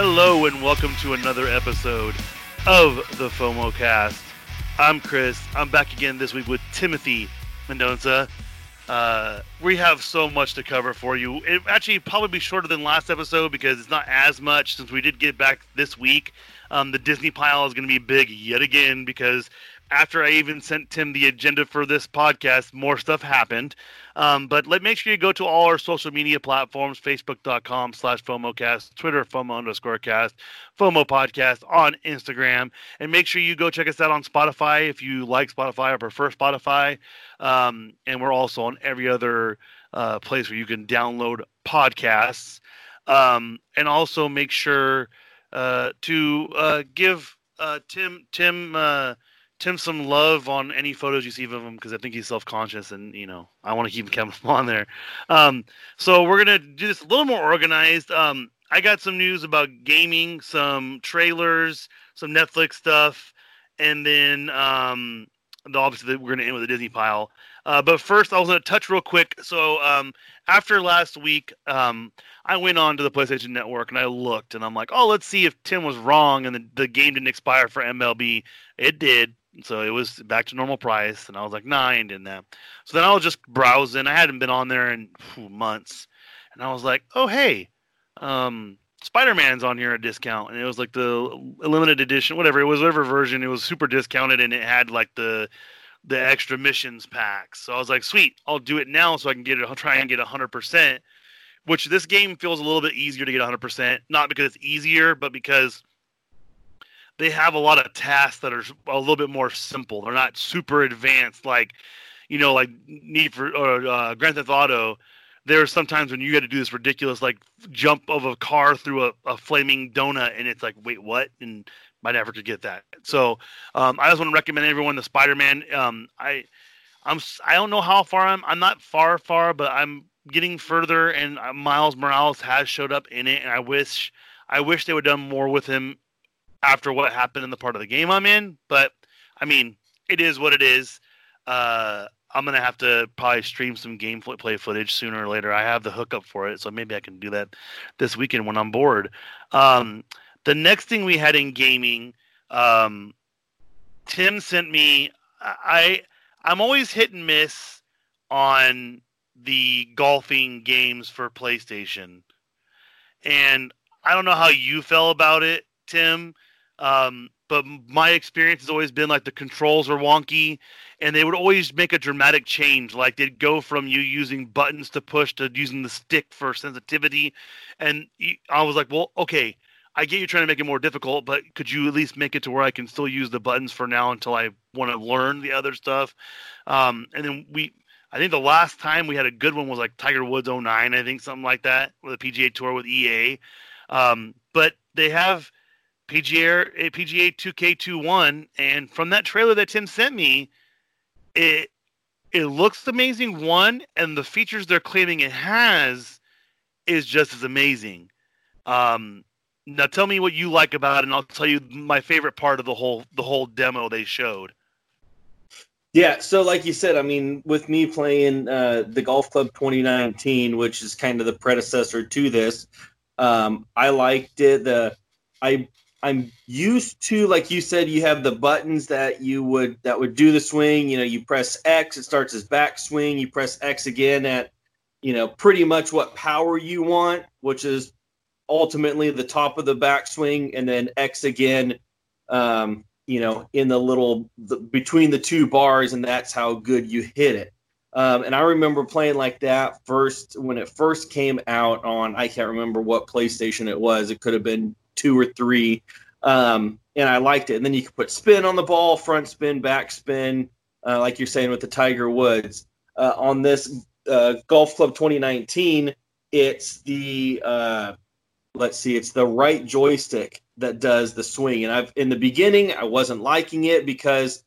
Hello and welcome to another episode of the FOMO Cast. I'm Chris. I'm back again this week with Timothy Mendoza. We have so much to cover for you. It actually probably be shorter than last episode because it's not as much since we did get back this week. The Disney pile is going to be big yet again because after I even sent Tim the agenda for this podcast, more stuff happened. But make sure you go to all our social media platforms, facebook.com/FOMOcast, Twitter, FOMO_cast, FOMO podcast on Instagram. And make sure you go check us out on Spotify if you like Spotify or prefer Spotify. And we're also on every other place where you can download podcasts. And also make sure to give Tim some love on any photos you see of him because I think he's self-conscious and, you know, I want to keep him on there. So we're going to do this a little more organized. I got some news about gaming, some trailers, some Netflix stuff, and then obviously we're going to end with a Disney pile. But first, I was going to touch real quick. So after last week, I went on to the PlayStation Network and I looked and I'm like, oh, let's see if Tim was wrong and the game didn't expire for MLB. It did. So it was back to normal price. And I was like, nah, I ain't in that. So then I was just browsing. I hadn't been on there in months. And I was like, oh, hey, Spider-Man's on here at a discount. And it was like the limited edition, whatever. It was whatever version. It was super discounted. And it had like the extra missions packs. So I was like, sweet, I'll do it now so I can get it. I'll try and get 100%, which this game feels a little bit easier to get 100%. Not because it's easier, but because they have a lot of tasks that are a little bit more simple. They're not super advanced, like, you know, like Need for or Grand Theft Auto. There's sometimes when you got to do this ridiculous, like, jump of a car through a flaming donut, and it's like, wait, what? And I never could get that. So I just want to recommend everyone the Spider-Man. I don't know how far I'm not far, but I'm getting further. And Miles Morales has showed up in it, and I wish they would have done more with him after what happened in the part of the game I'm in. But I mean, it is what it is. I'm going to have to probably stream some gameplay footage sooner or later. I have the hookup for it, so maybe I can do that this weekend when I'm bored. The next thing we had in gaming, Tim sent me. I'm always hit and miss on the golfing games for PlayStation. And I don't know how you felt about it, Tim, but my experience has always been like the controls are wonky, and they would always make a dramatic change. Like they'd go from you using buttons to push to using the stick for sensitivity, and I was like, well, okay, I get you trying to make it more difficult, but could you at least make it to where I can still use the buttons for now until I want to learn the other stuff? And then I think the last time we had a good one was like Tiger Woods 09, I think, something like that, with the PGA Tour with EA. But they have PGA 2K21, and from that trailer that Tim sent me, it looks amazing, one, and the features they're claiming it has is just as amazing. Now tell me what you like about it, and I'll tell you my favorite part of the whole demo they showed. Yeah, so like you said, I mean, with me playing the Golf Club 2019, which is kind of the predecessor to this, I liked it. I'm used to, like you said, you have the buttons that would do the swing. You know, you press X, it starts as backswing. You press X again at, you know, pretty much what power you want, which is ultimately the top of the backswing, and then X again, you know, in the little between the two bars, and that's how good you hit it. And I remember playing like that when it first came out on, I can't remember what PlayStation it was. It could have been 2 or 3, and I liked it. And then you could put spin on the ball, front spin, back spin, like you're saying with the Tiger Woods. On this Golf Club 2019, it's the it's the right joystick that does the swing. And in the beginning, I wasn't liking it because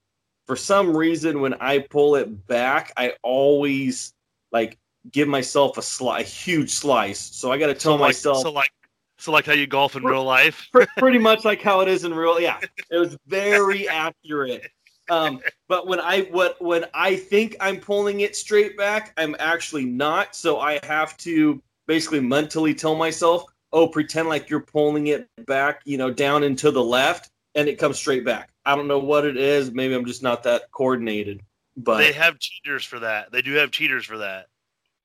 for some reason when I pull it back, I always like give myself a huge slice. So I got to tell myself. So like how you golf in real life? Pretty much like how it is in real. Yeah, it was very accurate. But when I think I'm pulling it straight back, I'm actually not. So I have to basically mentally tell myself, oh, pretend like you're pulling it back, you know, down and to the left, and it comes straight back. I don't know what it is. Maybe I'm just not that coordinated. But they have cheaters for that. They do have cheaters for that.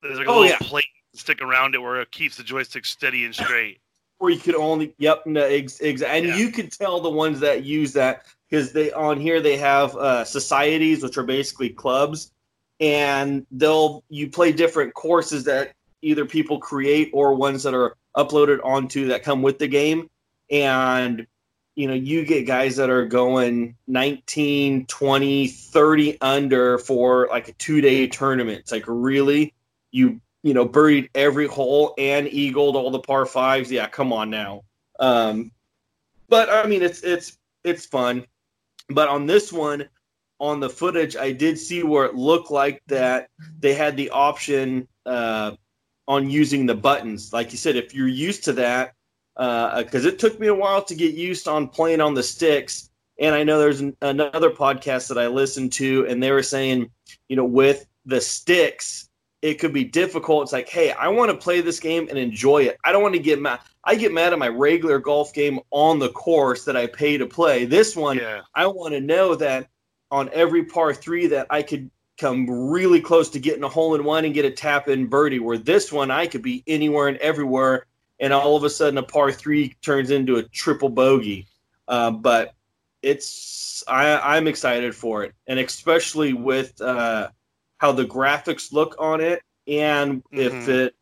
There's like a little plate stick around it where it keeps the joystick steady and straight. Or you could only, and you could tell the ones that use that because they on here they have societies, which are basically clubs, and you play different courses that either people create or ones that are uploaded onto that come with the game, and you know you get guys that are going 19, 20, 30 under for like a 2-day tournament. It's like really you know, buried every hole and eagled all the par fives. Yeah, come on now. But I mean, it's fun. But on this one, on the footage, I did see where it looked like that they had the option on using the buttons. Like you said, if you're used to that, because it took me a while to get used to on playing on the sticks. And I know there's another podcast that I listened to, and they were saying, you know, with the sticks, it could be difficult. It's like, hey, I want to play this game and enjoy it. I don't want to get mad. I get mad at my regular golf game on the course that I pay to play. This one, I want to know that on every par three that I could come really close to getting a hole-in-one and get a tap-in birdie, where this one I could be anywhere and everywhere, and all of a sudden a par three turns into a triple bogey. But it's I'm excited for it, and especially with how the graphics look on it, and if it,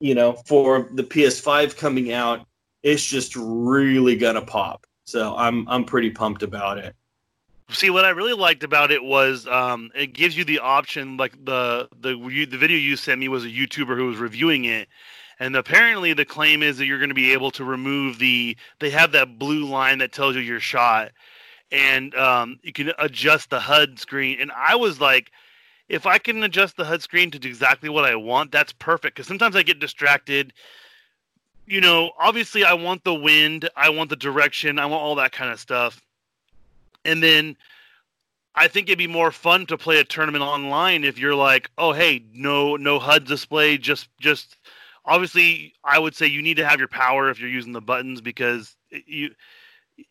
you know, for the PS5 coming out, it's just really gonna pop. So I'm pretty pumped about it. See, what I really liked about it was it gives you the option. Like the video you sent me was a YouTuber who was reviewing it, and apparently the claim is that you're going to be able to remove They have that blue line that tells you your shot, and you can adjust the HUD screen. And I was like, if I can adjust the HUD screen to do exactly what I want, that's perfect. Because sometimes I get distracted. You know, obviously I want the wind, I want the direction, I want all that kind of stuff. And then I think it'd be more fun to play a tournament online if you're like, oh, hey, no HUD display. Just obviously I would say you need to have your power if you're using the buttons, because you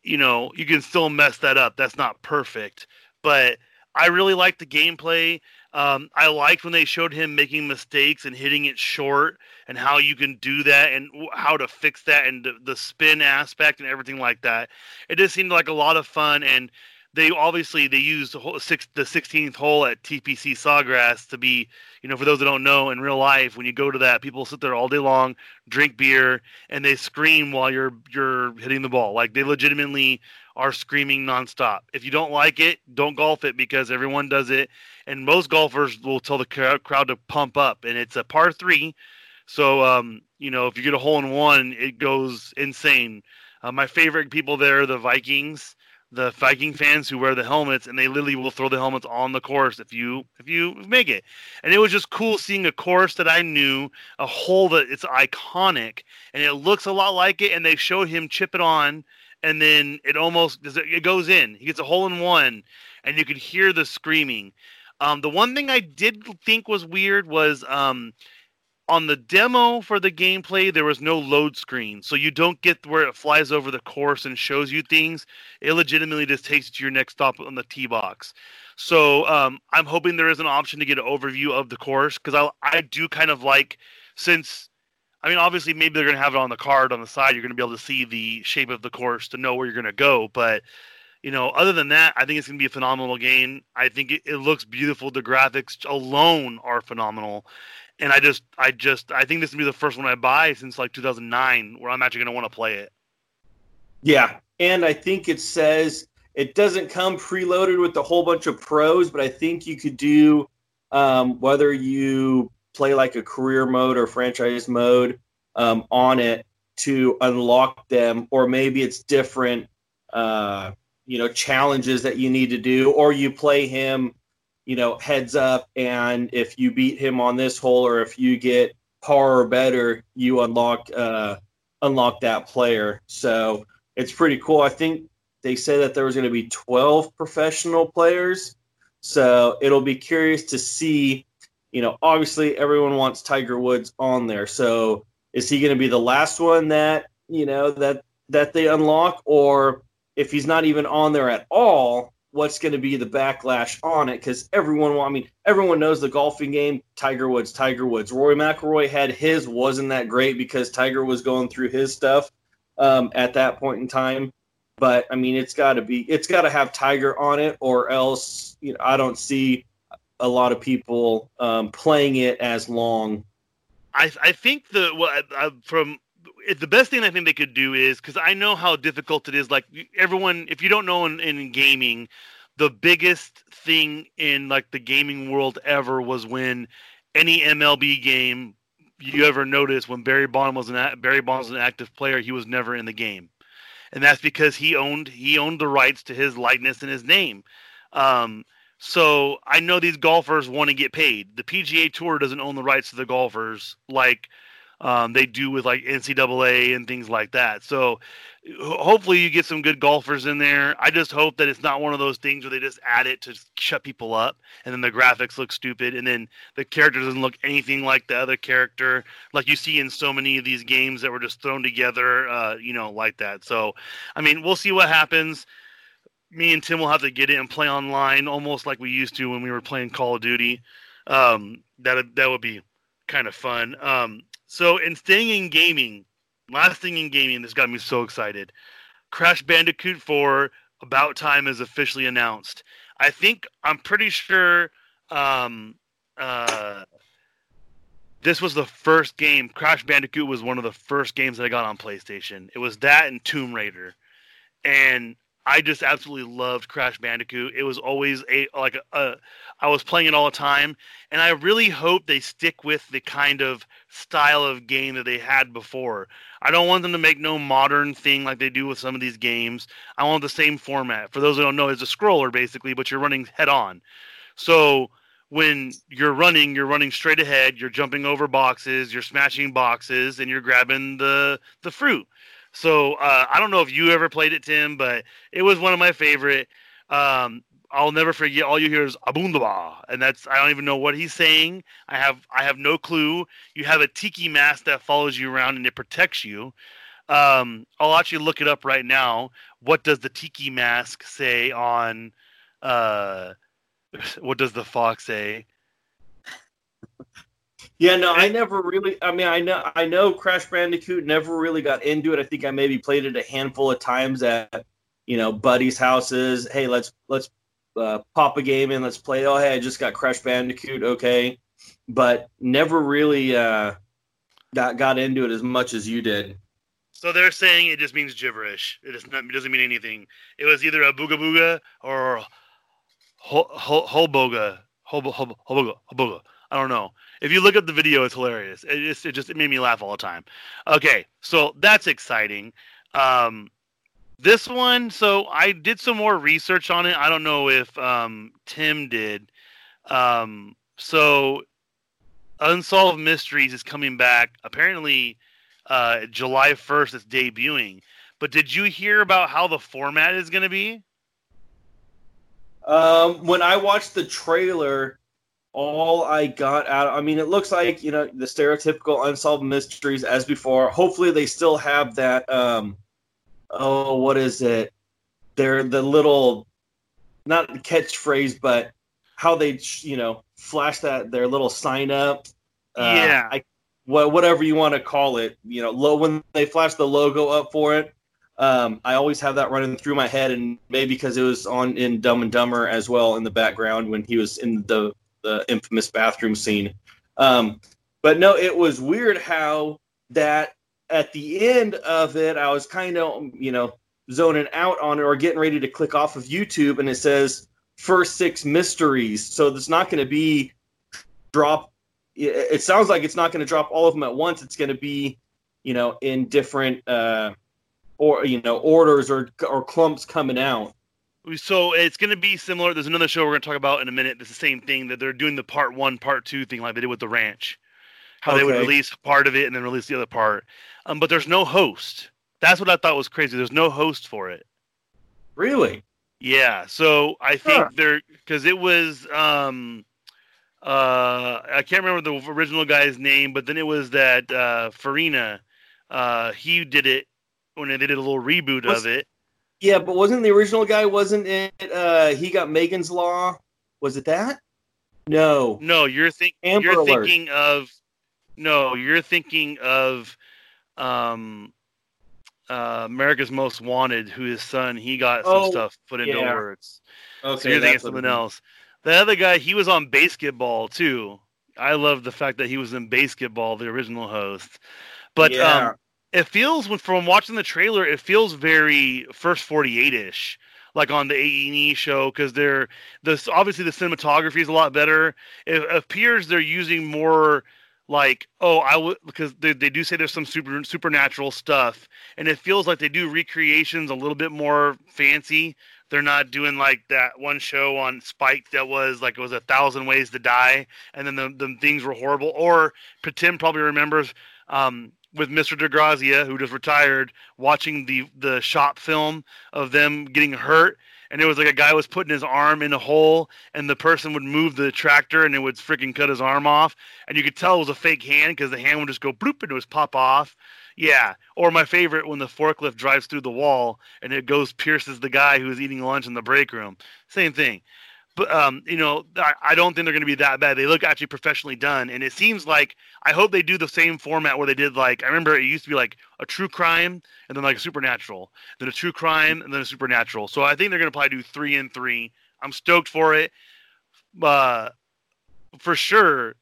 know, you can still mess that up. That's not perfect, but I really liked the gameplay. I liked when they showed him making mistakes and hitting it short, and how you can do that and how to fix that, and the spin aspect and everything like that. It just seemed like a lot of fun, and they used the 16th hole at TPC Sawgrass to be, you know, for those that don't know, in real life, when you go to that, people sit there all day long, drink beer, and they scream while you're hitting the ball. Like, they legitimately are screaming nonstop. If you don't like it, don't golf it, because everyone does it. And most golfers will tell the crowd to pump up, and it's a par three. So, you know, if you get a hole-in-one, it goes insane. My favorite people there are the Vikings. The Viking fans who wear the helmets, and they literally will throw the helmets on the course if you make it. And it was just cool seeing a course that I knew, a hole that it's iconic, and it looks a lot like it. And they showed him chip it on, and then it goes in. He gets a hole in one, and you could hear the screaming. The one thing I did think was weird was on the demo for the gameplay, there was no load screen, so you don't get where it flies over the course and shows you things. It legitimately just takes you to your next stop on the tee box. So I'm hoping there is an option to get an overview of the course, because I do kind of like, since, I mean, obviously maybe they're going to have it on the card on the side. You're going to be able to see the shape of the course to know where you're going to go. But, you know, other than that, I think it's going to be a phenomenal game. I think it looks beautiful. The graphics alone are phenomenal. And I think this will be the first one I buy since like 2009 where I'm actually going to want to play it. Yeah. And I think it says it doesn't come preloaded with a whole bunch of pros, but I think you could do whether you play like a career mode or franchise mode on it to unlock them, or maybe it's different, you know, challenges that you need to do, or you play him, you know, heads up, and if you beat him on this hole or if you get par or better, you unlock that player. So it's pretty cool. I think they said that there was going to be 12 professional players. So it'll be curious to see, you know, obviously everyone wants Tiger Woods on there. So Is he going to be the last one that, you know, that they unlock? Or if he's not even on there at all, what's going to be the backlash on it? Because everyone knows the golfing game, Tiger Woods. Rory McIlroy had his, wasn't that great because Tiger was going through his stuff at that point in time. But, I mean, it's got to have Tiger on it, or else, you know, I don't see a lot of people playing it as long. The best thing I think they could do is, because I know how difficult it is. Like, everyone, if you don't know, in gaming, the biggest thing in like the gaming world ever was when any MLB game you ever noticed, when Barry Bonds was an active player, he was never in the game, and that's because he owned the rights to his likeness and his name. So I know these golfers want to get paid. The PGA Tour doesn't own the rights to the golfers like they do with like NCAA and things like that. So hopefully you get some good golfers in there. I just hope that it's not one of those things where they just add it to shut people up, and then the graphics look stupid, and then the character doesn't look anything like the other character, like you see in so many of these games that were just thrown together, you know, like that. So, I mean, we'll see what happens. Me and Tim will have to get it and play online almost like we used to when we were playing Call of Duty. That would be kind of fun. So in staying in gaming, last thing in gaming, this got me so excited. Crash Bandicoot 4, About Time, is officially announced. I think, I'm pretty sure this was the first game. Crash Bandicoot was one of the first games that I got on PlayStation. It was that and Tomb Raider. And I just absolutely loved Crash Bandicoot. It was always I was playing it all the time, and I really hope they stick with the kind of style of game that they had before. I don't want them to make no modern thing like they do with some of these games. I want the same format. For those who don't know, it's a scroller basically, but you're running head on. So when you're running straight ahead, you're jumping over boxes, you're smashing boxes, and you're grabbing the fruit. So I don't know if you ever played it, Tim, but it was one of my favorite. I'll never forget. All you hear is "Abundaba," and I don't even know what he's saying. I have no clue. You have a tiki mask that follows you around and it protects you. I'll actually look it up right now. What does the tiki mask say on? What does the fox say? Yeah, no, I never really. I mean, I know Crash Bandicoot, never really got into it. I think I maybe played it a handful of times at, you know, buddies' houses. Hey, let's pop a game in. Let's play. Oh, hey, I just got Crash Bandicoot. Okay, but never really got into it as much as you did. So they're saying it just means gibberish. It doesn't mean anything. It was either a booga booga or hoboga. Hoboga. I don't know. If you look up the video, it's hilarious. It just made me laugh all the time. Okay, so that's exciting. This one, so I did some more research on it. I don't know if Tim did. So Unsolved Mysteries is coming back. Apparently, July 1st it's debuting. But did you hear about how the format is going to be? When I watched the trailer, all I got out of, I mean, it looks like, you know, the stereotypical Unsolved Mysteries as before. Hopefully they still have that, what is it? They're the little, not catchphrase, but how they, you know, flash that, their little sign up. Yeah. Whatever you want to call it, you know, when they flash the logo up for it. I always have that running through my head, and maybe because it was on in Dumb and Dumber as well in the background when he was in the infamous bathroom scene. But no, it was weird how that at the end of it, I was kind of, you know, zoning out on it or getting ready to click off of YouTube, and it says first 6 mysteries. So it's not going to be drop. It sounds like it's not going to drop all of them at once. It's going to be, you know, in different or, you know, orders or clumps coming out. So it's going to be similar. There's another show we're going to talk about in a minute. It's the same thing, that they're doing the part 1, part 2 thing like they did with The Ranch. How okay. They would release part of it and then release the other part. But there's no host. That's what I thought was crazy. There's no host for it. Really? Yeah. So I think they're – because it was I can't remember the original guy's name, but then it was that Farina. He did it when they did a little reboot of it. Yeah, but wasn't the original guy? Wasn't it? He got Megan's Law. Was it that? No. No, you're thinking of America's Most Wanted, who his son, he got some stuff put into words. Okay, so you're thinking something else. The other guy, he was on Basketball too. I love the fact that he was in Basketball, the original host. But it feels, from watching the trailer, it feels very First 48-ish. Like on the A&E show, because obviously the cinematography is a lot better. It appears they're using more like because they do say there's some supernatural stuff, and it feels like they do recreations a little bit more fancy. They're not doing like that one show on Spike that was like it was 1,000 ways to die, and then the things were horrible. Or Tim probably remembers with Mr. DeGrazia, who just retired, watching the shop film of them getting hurt. And it was like a guy was putting his arm in a hole, and the person would move the tractor, and it would freaking cut his arm off. And you could tell it was a fake hand because the hand would just go bloop, and it would pop off. Yeah. Or my favorite, when the forklift drives through the wall, and it goes pierces the guy who was eating lunch in the break room. Same thing. But, I don't think they're going to be that bad. They look actually professionally done. And it seems like, I hope they do the same format where they did, like, I remember it used to be like a true crime and then like a supernatural, then a true crime and then a supernatural. So I think they're going to probably do 3 and 3. I'm stoked for it. For sure,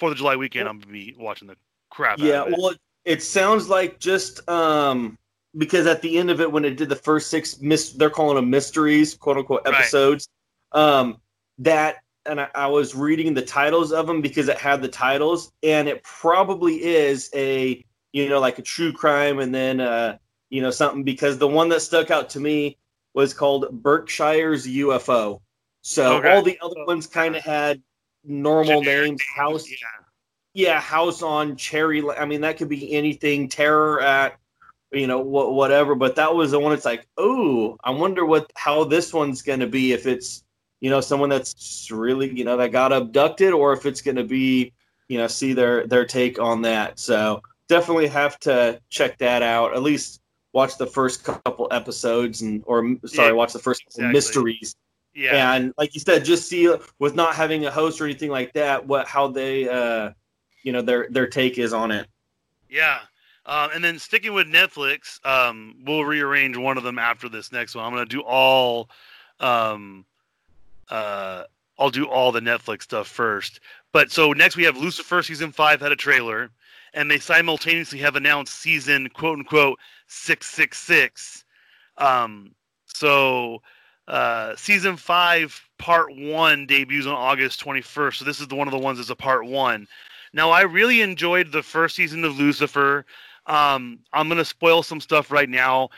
4th of July weekend, I'm going to be watching the crap out of it. Well, it sounds like just, because at the end of it, when it did the first 6, they're calling them mysteries, quote unquote, episodes. Right. I was reading the titles of them because it had the titles, and it probably is a, like a true crime and then, something, because the one that stuck out to me was called Berkshire's UFO. So all the other ones kind of had normal names, House. Yeah, House on Cherry. I mean, that could be anything, Terror at, whatever. But that was the one it's like, I wonder how this one's going to be, if it's, someone that's really, that got abducted, or if it's going to be, see their take on that. So definitely have to check that out. At least watch the first couple episodes watch the first couple mysteries. Yeah. And like you said, just see, with not having a host or anything like that, how they, their take is on it. Yeah. And then sticking with Netflix, we'll rearrange one of them after this next one. I'm going to do I'll do all the Netflix stuff first. But so next we have Lucifer season 5 had a trailer, and they simultaneously have announced season quote unquote 666. Season 5 part 1 debuts on August 21st. So this is one of the ones that's a part 1. Now I really enjoyed the first season of Lucifer. I'm gonna spoil some stuff right now.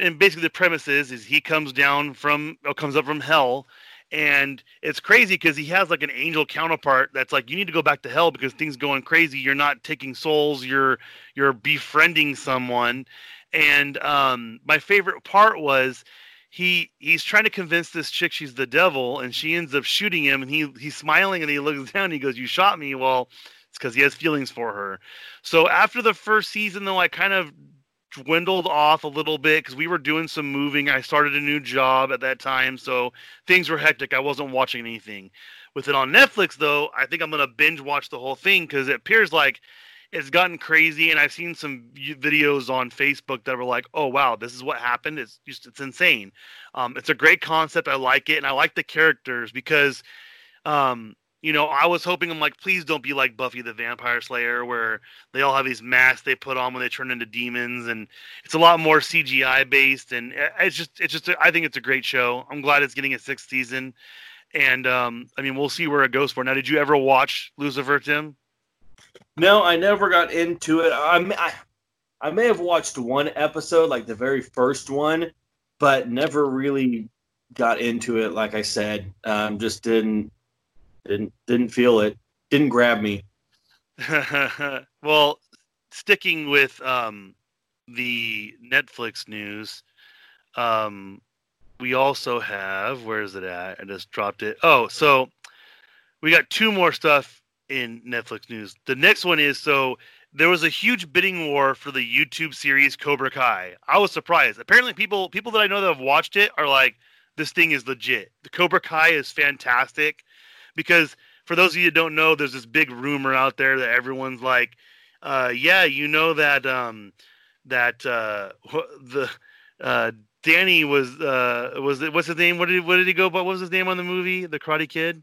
And basically the premise is he comes up from hell. And it's crazy because he has like an angel counterpart that's like, you need to go back to hell because things going crazy. You're not taking souls. You're befriending someone. And my favorite part was he's trying to convince this chick she's the devil, and she ends up shooting him. And he's smiling, and he looks down and he goes, "You shot me." Well, it's because he has feelings for her. So after the first season, though, I kind of dwindled off a little bit because we were doing some moving. I started a new job at that time, so things were hectic. I wasn't watching anything. With it on Netflix, though, I think I'm going to binge watch the whole thing because it appears like it's gotten crazy, and I've seen some videos on Facebook that were like, oh, wow, this is what happened. It's insane. It's a great concept. I like it, and I like the characters because I was hoping, I'm like, please don't be like Buffy the Vampire Slayer, where they all have these masks they put on when they turn into demons, and it's a lot more CGI based, and I think it's a great show. I'm glad it's getting a 6th season, and we'll see where it goes for. Now, did you ever watch Lucifer, Tim? No, I never got into it. I may have watched one episode, like the very first one, but never really got into it. Like I said, just didn't. Didn't feel it. Didn't grab me. Well, sticking with the Netflix news, we also have, where is it at? I just dropped it. Oh, so we got two more stuff in Netflix news. The next one is, so there was a huge bidding war for the YouTube series Cobra Kai. I was surprised. Apparently people that I know that have watched it are like, this thing is legit. The Cobra Kai is fantastic, because for those of you that don't know, there's this big rumor out there that everyone's like, yeah, you know that Danny was it, what's his name? What did he go by? What was his name on the movie? The Karate Kid?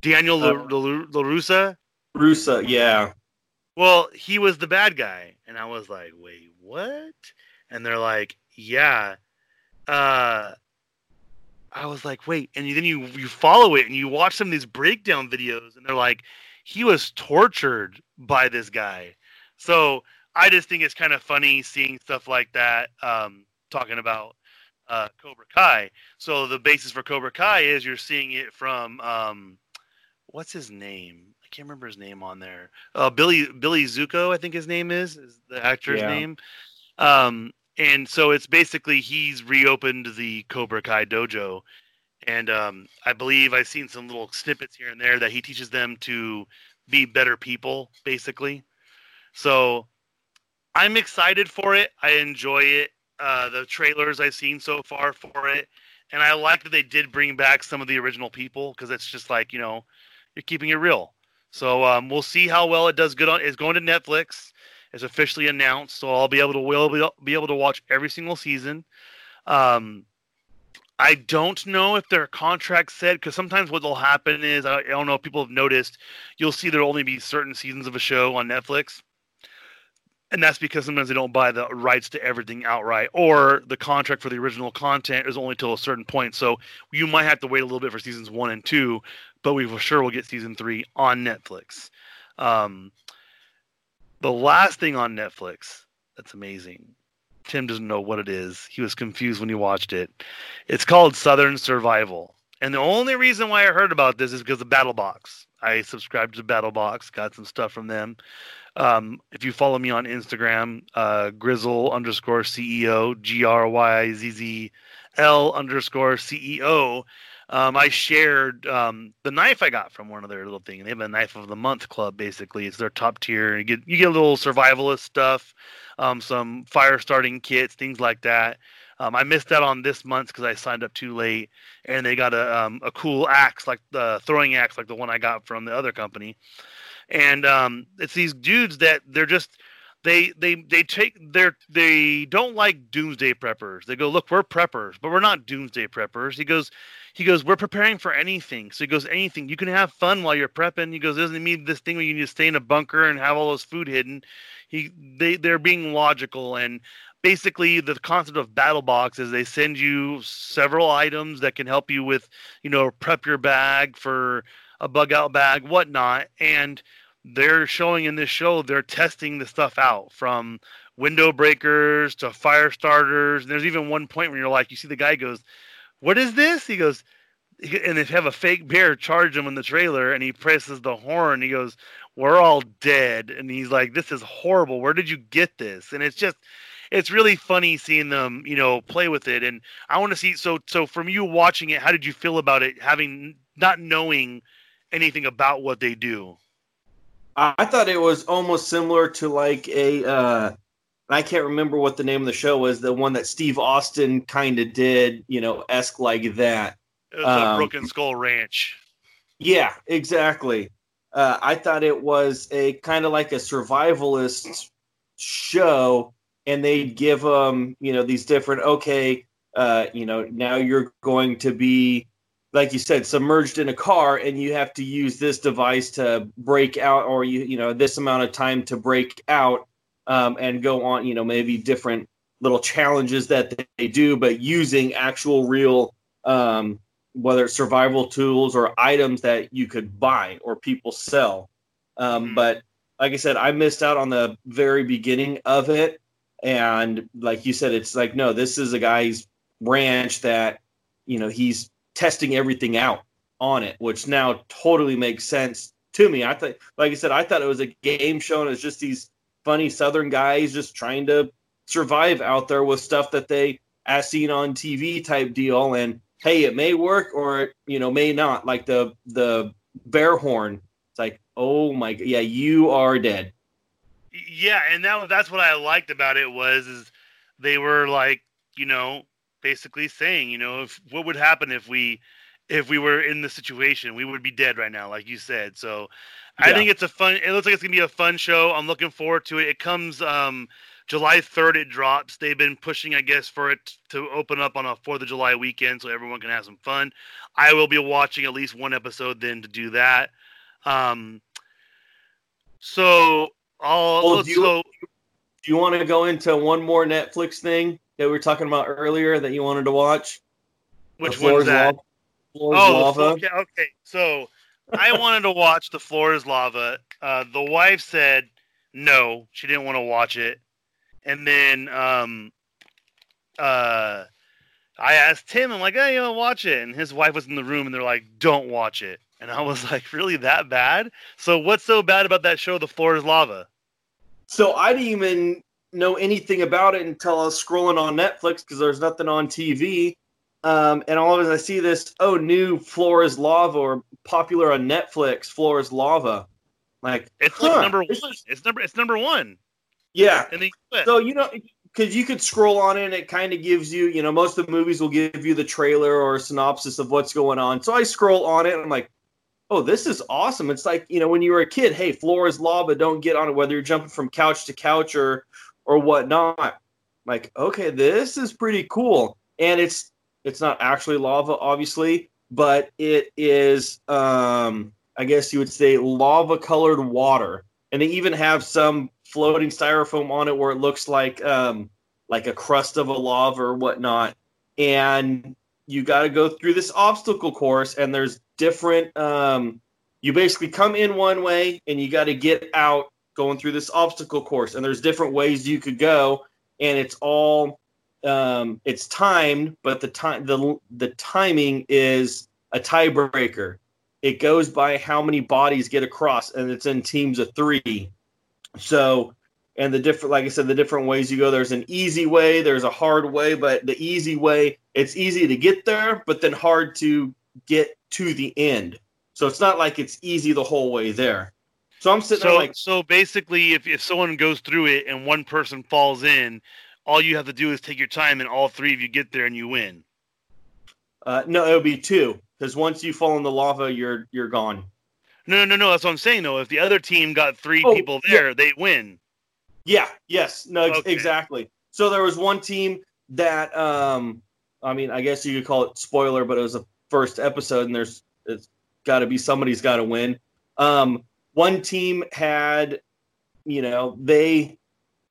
Daniel LaRusso? Russo, yeah. Well, he was the bad guy. And I was like, wait, what? And they're like, yeah. I was like, wait. And then you follow it and you watch some of these breakdown videos. And they're like, he was tortured by this guy. So I just think it's kind of funny seeing stuff like that, talking about Cobra Kai. So the basis for Cobra Kai is you're seeing it from what's his name? I can't remember his name on there. Billy Zuko, I think his name is the actor's name. And so it's basically he's reopened the Cobra Kai dojo. And I believe I've seen some little snippets here and there that he teaches them to be better people, basically. So I'm excited for it. I enjoy it. The trailers I've seen so far for it. And I like that they did bring back some of the original people, because it's just like, you know, you're keeping it real. So we'll see how well it does. It's going to Netflix. It's officially announced, so I'll be able to watch every single season. I don't know if their contract said, because sometimes what will happen is, I don't know if people have noticed, you'll see there'll only be certain seasons of a show on Netflix, and that's because sometimes they don't buy the rights to everything outright, or the contract for the original content is only till a certain point. So you might have to wait a little bit for seasons 1 and 2, but we for sure will get season 3 on Netflix. The last thing on Netflix that's amazing, Tim doesn't know what it is. He was confused when he watched it. It's called Southern Survival. And the only reason why I heard about this is because of Battle Box. I subscribed to Battle Box, got some stuff from them. If you follow me on Instagram, Grizzle_CEO, GRYZZL_CEO, I shared the knife I got from one of their little thing. They have a Knife of the Month Club, basically. It's their top tier. You get a little survivalist stuff, some fire-starting kits, things like that. I missed out on this month because I signed up too late, and they got a cool axe, like the throwing axe, like the one I got from the other company. And it's these dudes that they're just they don't like doomsday preppers. They go, look, we're preppers, but we're not doomsday preppers. He goes, we're preparing for anything. So he goes, anything. You can have fun while you're prepping. He goes, doesn't mean this thing where you need to stay in a bunker and have all this food hidden. They're being logical. And basically, the concept of Battle Box is they send you several items that can help you with, you know, prep your bag for a bug out bag, whatnot. And they're showing in this show, they're testing the stuff out, from window breakers to fire starters. And there's even one point where you're like, you see the guy goes, what is this? He goes, and they have a fake bear charge him in the trailer, and he presses the horn. He goes, we're all dead. And he's like, this is horrible. Where did you get this? And it's just, it's really funny seeing them, you know, play with it. And I want to see, so from you watching it, how did you feel about it, having not knowing anything about what they do? I thought it was almost similar to like a, I can't remember what the name of the show was, the one that Steve Austin kind of did, you know, esque like that. It was like Broken Skull Ranch. Yeah, exactly. I thought it was a kind of like a survivalist show. And they'd give them, you know, these different, okay, you know, now you're going to be, like you said, submerged in a car, and you have to use this device to break out, or, you know, this amount of time to break out, and go on, you know, maybe different little challenges that they do, but using actual real, whether it's survival tools or items that you could buy or people sell. But like I said, I missed out on the very beginning of it. And like you said, it's like, no, this is a guy's ranch that, you know, he's testing everything out on it, which now totally makes sense to me. I thought, like I said, I thought it was a game show, and it's just these funny Southern guys just trying to survive out there with stuff that they, as seen on TV type deal. And hey, it may work or, you know, may not, like the bear horn. It's like, oh my, yeah, you are dead. Yeah, and that's what I liked about it was they were like, you know, basically saying, you know, if what would happen if we were in the situation, we would be dead right now, like you said. So I think it's it looks like it's gonna be a fun show. I'm looking forward to it. It comes July 3rd, it drops. They've been pushing, I guess, for it to open up on a 4th of July weekend so everyone can have some fun. I will be watching at least one episode then to do that. Do you want to go into one more Netflix thing that we were talking about earlier that you wanted to watch? Which one's that? Lava. Okay. So I wanted to watch The Floor is Lava. The wife said no, she didn't want to watch it. And then I asked Tim, I'm like, hey, you want to watch it? And his wife was in the room, and they're like, don't watch it. And I was like, really that bad? So what's so bad about that show, The Floor is Lava? So I didn't even know anything about it until I was scrolling on Netflix because there's nothing on TV. And all of a sudden I see this, new Floor is Lava, or popular on Netflix, Floor is Lava. Like, it's like number one. It's number one. Yeah. So, you know, because you could scroll on it and it kind of gives you, you know, most of the movies will give you the trailer or a synopsis of what's going on. So I scroll on it and I'm like, oh, this is awesome. It's like, you know, when you were a kid, hey, Floor is Lava, don't get on it, whether you're jumping from couch to couch or whatnot. I'm like, okay, this is pretty cool. And it's not actually lava, obviously, but it is, I guess you would say, lava-colored water. And they even have some floating styrofoam on it where it looks like a crust of a lava or whatnot. And you got to go through this obstacle course, and there's different you basically come in one way and you got to get out going through this obstacle course, and there's different ways you could go, and it's all it's timed, but the timing is a tiebreaker. It goes by how many bodies get across, and it's in teams of 3. So, and the different ways you go, there's an easy way, there's a hard way, but the easy way, it's easy to get there, but then hard to get to the end. So it's not like it's easy the whole way there. So I'm sitting there like... So basically, if someone goes through it and one person falls in, all you have to do is take your time and all 3 of you get there and you win. No, it would be 2. Because once you fall in the lava, you're gone. No. That's what I'm saying, though. If the other team got 3 people there, they win. Yeah, yes. No, okay. Exactly. So there was one team that, I mean, I guess you could call it spoiler, but it was a first episode, and it's got to be somebody's got to win. One team had, you know, they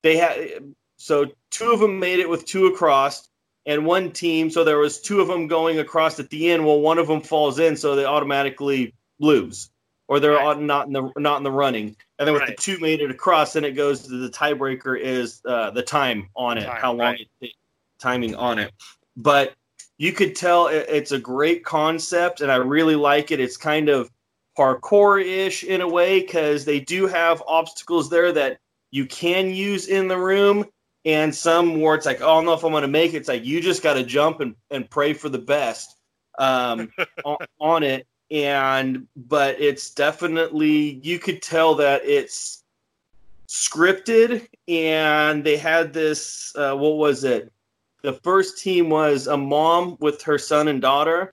had, so 2 of them made it with 2 across, and one team, so there was 2 of them going across at the end. Well, one of them falls in, so they automatically lose, or they're not in the running. And then with the 2 made it across, then it goes to the tiebreaker is the time on it, how long it takes, timing on it, but. You could tell it's a great concept, and I really like it. It's kind of parkour-ish in a way because they do have obstacles there that you can use in the room, and some where it's like, oh, I don't know if I'm going to make it. It's like you just got to jump and pray for the best on it. But it's definitely – you could tell that it's scripted, and they had this – what was it? The first team was a mom with her son and daughter,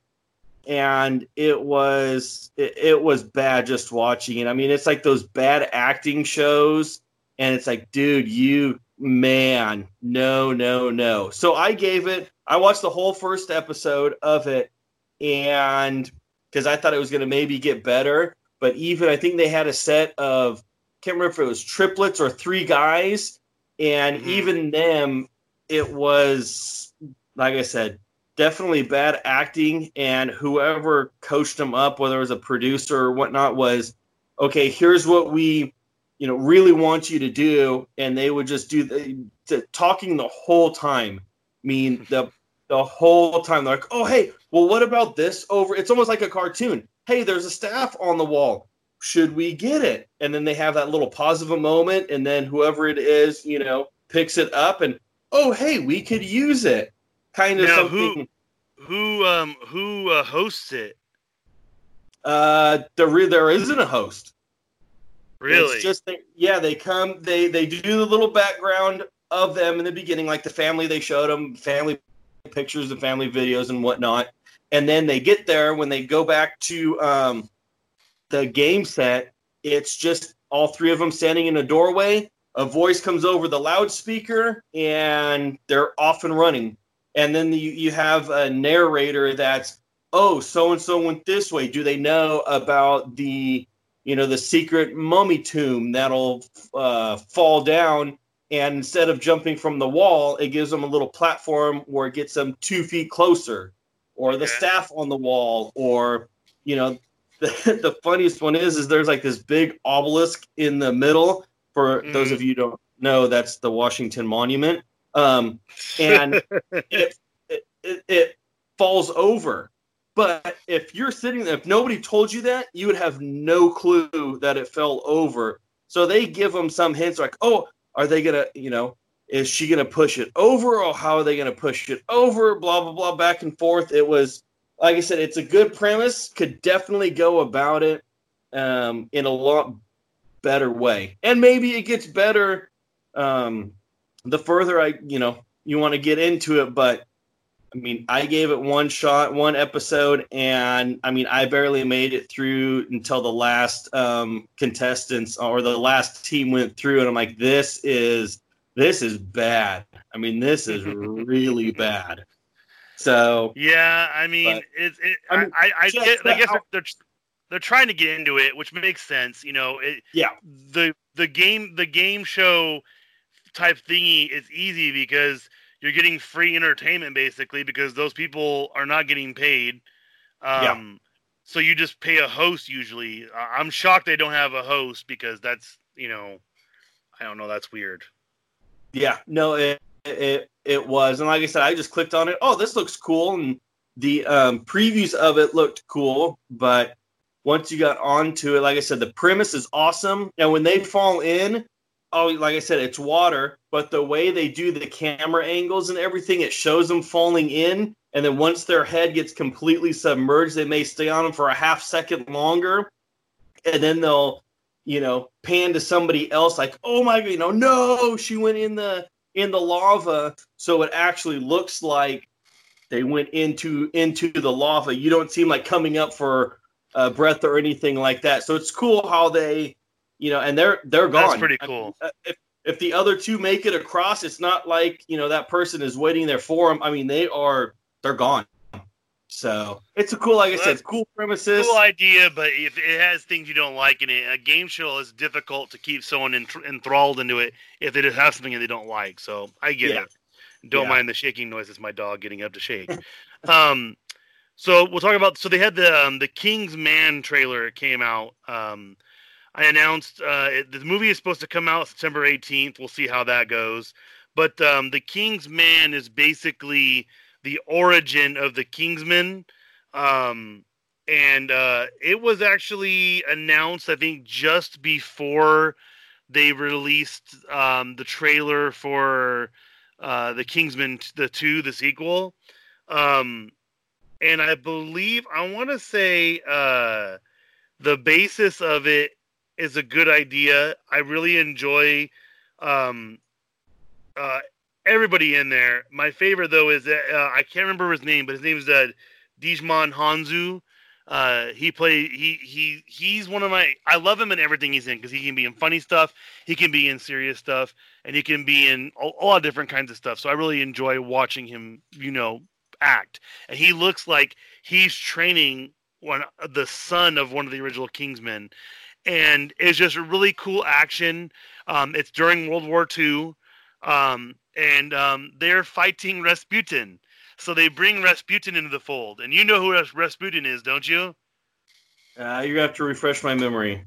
and it was bad just watching it. I mean, it's like those bad acting shows, and it's like, dude, no. So I watched the whole first episode of it, and because I thought it was going to maybe get better, but even I think they had a set of, can't remember if it was triplets or 3 guys, and even them... It was, like I said, definitely bad acting, and whoever coached them up, whether it was a producer or whatnot, was, okay, here's what we, you know, really want you to do, and they would just do the talking the whole time. I mean, the whole time, they're like, oh, hey, well, what about this over? It's almost like a cartoon. Hey, there's a staff on the wall. Should we get it? And then they have that little pause of a moment, and then whoever it is, you know, picks it up and, oh, hey, we could use it. Kind of now, something. Who hosts it? There isn't a host. Really? It's just they come. They do the little background of them in the beginning, like the family they showed them, family pictures and family videos and whatnot. And then they get there, when they go back to the game set, it's just all three of them standing in a doorway. A voice comes over the loudspeaker, and they're off and running. And then you have a narrator that's, so-and-so went this way. Do they know about the secret mummy tomb that'll fall down? And instead of jumping from the wall, it gives them a little platform where it gets them 2 feet closer. Or the staff on the wall, or, the funniest one is there's like this big obelisk in the middle. For those of you who don't know, that's the Washington Monument. And it falls over. But if you're sitting there, if nobody told you that, you would have no clue that it fell over. So they give them some hints like, are they going to, is she going to push it over, or how are they going to push it over? Blah, blah, blah, back and forth. It was, like I said, it's a good premise. Could definitely go about it in a lot better way. And maybe it gets better the further you want to get into it. But, I gave it one shot, one episode, and, I barely made it through until the last contestants or the last team went through. And I'm like, this is bad. This is really bad. So yeah, they're trying to get into it, which makes sense. The game show type thingy is easy because you're getting free entertainment basically because those people are not getting paid. So you just pay a host usually. I'm shocked they don't have a host because that's I don't know, that's weird. Yeah, no, it was. And like I said, I just clicked on it. Oh, this looks cool. And the previews of it looked cool. But once you got onto it, like I said, the premise is awesome. And when they fall in, like I said, it's water. But the way they do the camera angles and everything, it shows them falling in. And then once their head gets completely submerged, they may stay on them for a half second longer. And then they'll pan to somebody else like, oh my, no, she went in the lava. So it actually looks like they went into the lava. You don't seem like coming up for a breath or anything like that. So it's cool how they, and they're gone. That's pretty cool. If the other two make it across, it's not like, that person is waiting there for them. They're gone. So it's a cool, cool premises. Cool idea, but if it has things you don't like in it, a game show is difficult to keep someone enthralled into it if they just have something that they don't like. So I get it. Don't mind the shaking noise. It's my dog getting up to shake. So we'll talk about. So they had the King's Man trailer came out. I announced the movie is supposed to come out September 18th. We'll see how that goes. But the King's Man is basically the origin of the Kingsman, and it was actually announced, I think, just before they released the trailer for the Kingsman, the 2, the sequel. And I believe, I want to say the basis of it is a good idea. I really enjoy everybody in there. My favorite, though, is I can't remember his name, but his name is Digimon Hanzu. He's one of my. I love him in everything he's in because he can be in funny stuff, he can be in serious stuff, and he can be in a lot of different kinds of stuff. So I really enjoy watching him, act. And he looks like he's training the son of one of the original Kingsmen, and it's just a really cool action. It's during World War II. And they're fighting Rasputin. So they bring Rasputin into the fold. And you know who Rasputin is, don't you? You have to refresh my memory.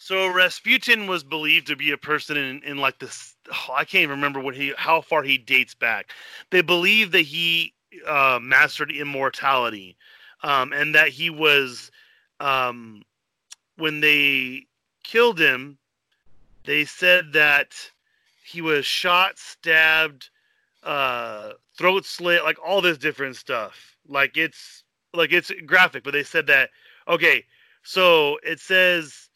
So Rasputin was believed to be a person in like this. Oh, I can't even remember how far he dates back. They believe that he mastered immortality, and that he was when they killed him, they said that he was shot, stabbed, throat slit, like all this different stuff. Like it's graphic, but they said that, okay, So it says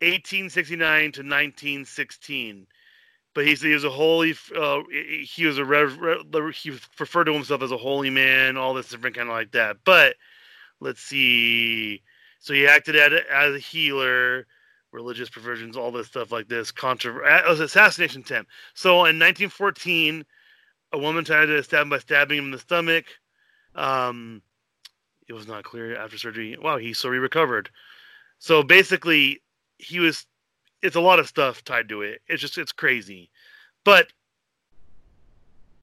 1869 to 1916, but he was a holy. He referred to himself as a holy man. All this different kind of like that. But let's see. So he acted as a healer, religious perversions, all this stuff like this. Assassination attempt. So in 1914, a woman tried to stab him by stabbing him in the stomach. It was not clear after surgery. Wow, he recovered. So basically, he was. It's a lot of stuff tied to it. It's crazy. But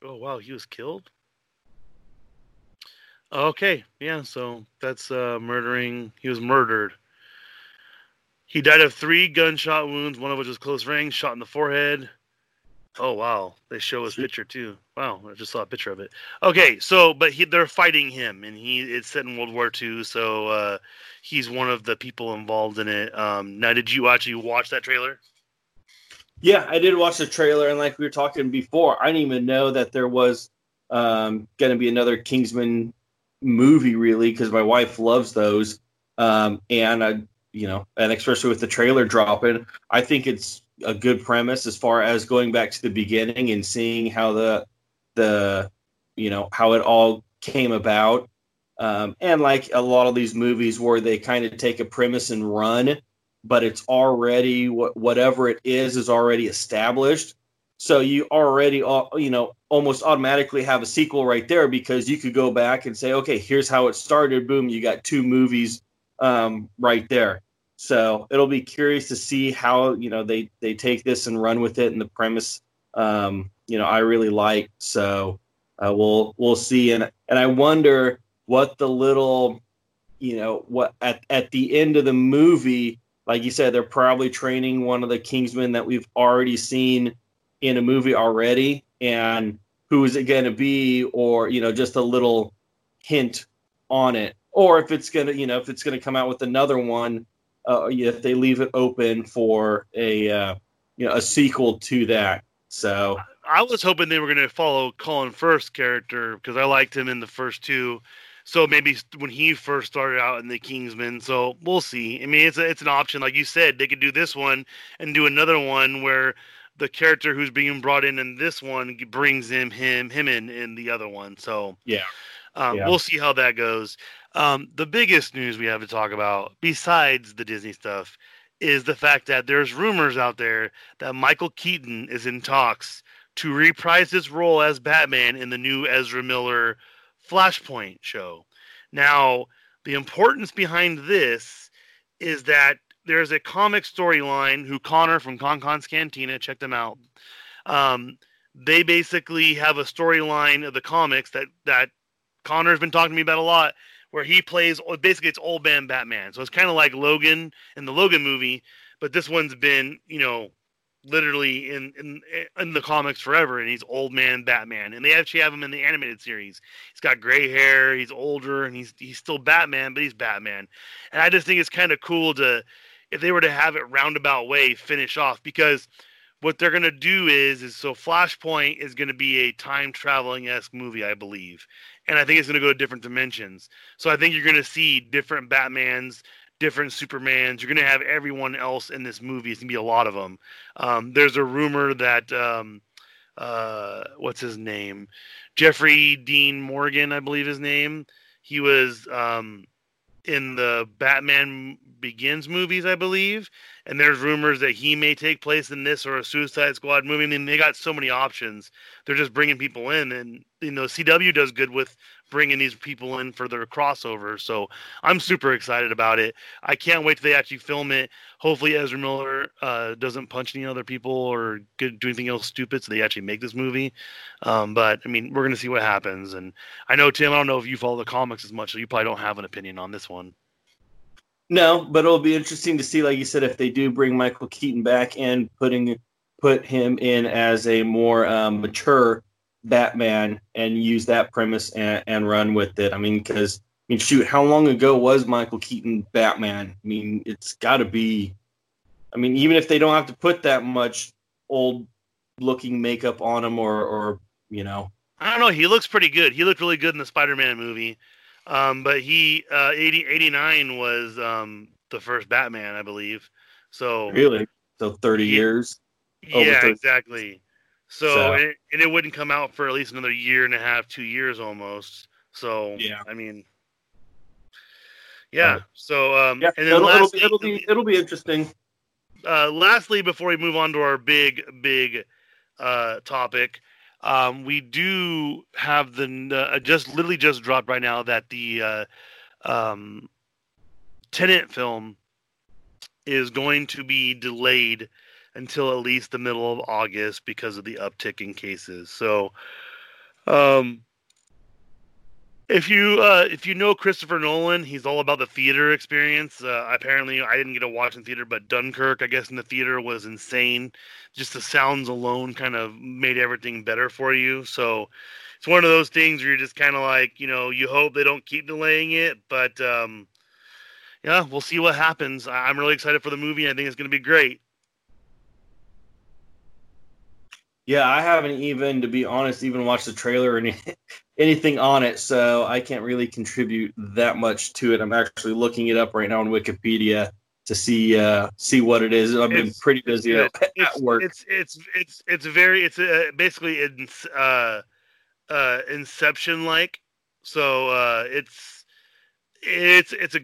oh wow, he was killed. Okay, yeah, so that's murdering. He was murdered. He died of 3 gunshot wounds, one of which was close range, shot in the forehead. Oh, wow. They show his picture, too. Wow, I just saw a picture of it. Okay, so, but they're fighting him, and it's set in World War II, so he's one of the people involved in it. Now, did you actually watch that trailer? Yeah, I did watch the trailer, and like we were talking before, I didn't even know that there was going to be another Kingsman movie, really, because my wife loves those, and I... You know, and especially with the trailer dropping, I think it's a good premise as far as going back to the beginning and seeing how how it all came about. And like a lot of these movies where they kind of take a premise and run, but it's already whatever it is already established. So you already, almost automatically have a sequel right there because you could go back and say, okay, here's how it started. Boom, you got 2 movies. Right there. So it'll be curious to see how, they take this and run with it, and the premise, I really like. So we'll see. And I wonder what the little, what at the end of the movie, like you said, they're probably training one of the Kingsmen that we've already seen in a movie already. And who is it going to be? Or, just a little hint on it. Or if it's gonna, if it's gonna come out with another one, if they leave it open for a, a sequel to that. So I was hoping they were gonna follow Colin Firth's character because I liked him in the first 2. So maybe when he first started out in the Kingsman. So we'll see. I mean, it's an option, like you said, they could do this one and do another one where the character who's being brought in this one brings him in the other one. So yeah. We'll see how that goes. The biggest news we have to talk about, besides the Disney stuff, is the fact that there's rumors out there that Michael Keaton is in talks to reprise his role as Batman in the new Ezra Miller Flashpoint show. Now, the importance behind this is that there's a comic storyline who Connor from Con-Con's Cantina, check them out. They basically have a storyline of the comics that Connor's been talking to me about a lot, where he plays basically it's old man Batman. So it's kind of like Logan in the Logan movie, but this one's been, literally in the comics forever, and he's old man Batman. And they actually have him in the animated series. He's got gray hair, he's older, and he's still Batman, but he's Batman. And I just think it's kind of cool to, if they were to have it roundabout way, finish off, because what they're going to do is so Flashpoint is going to be a time traveling-esque movie, I believe. And I think it's going to go to different dimensions. So I think you're going to see different Batmans, different Supermans. You're going to have everyone else in this movie. It's going to be a lot of them. There's a rumor that, what's his name? Jeffrey Dean Morgan, I believe his name. He was in the Batman Begins movies, I believe, and there's rumors that he may take place in this or a Suicide Squad movie. I mean, they got so many options. They're just bringing people in, and CW does good with bringing these people in for their crossover. So I'm super excited about it. I can't wait till they actually film it. Hopefully Ezra Miller doesn't punch any other people or do anything else stupid, so they actually make this movie. But I mean, we're gonna see what happens. And I know, Tim, I don't know if you follow the comics as much, so you probably don't have an opinion on this one. No, but it'll be interesting to see, like you said, if they do bring Michael Keaton back and put him in as a more mature Batman and use that premise and run with it. I mean, because, shoot, how long ago was Michael Keaton Batman? I mean, it's got to be... I mean, even if they don't have to put that much old-looking makeup on him or... I don't know. He looks pretty good. He looked really good in the Spider-Man movie. But he, 89 was the first Batman, I believe. So really, so 30 years. Yeah, 30. Exactly. So. And it wouldn't come out for at least another year and a half, 2 years almost. So yeah, I mean, yeah. So and then lastly, it'll be interesting. Lastly, before we move on to our big topic, we do have the just dropped right now that the Tenet film is going to be delayed until at least the middle of August because of the uptick in cases. So, if you know Christopher Nolan, he's all about the theater experience. Apparently, I didn't get to watch in theater, but Dunkirk, I guess, in the theater was insane. Just the sounds alone kind of made everything better for you. So it's one of those things where you're just kind of like, you know, you hope they don't keep delaying it, but yeah, we'll see what happens. I'm really excited for the movie. I think it's going to be great. Yeah, I haven't even, to be honest, even watched the trailer or anything on it, so I can't really contribute that much to it. I'm actually looking it up right now on Wikipedia to see what it is. I've been pretty busy at work. It's basically Inception like. So it's a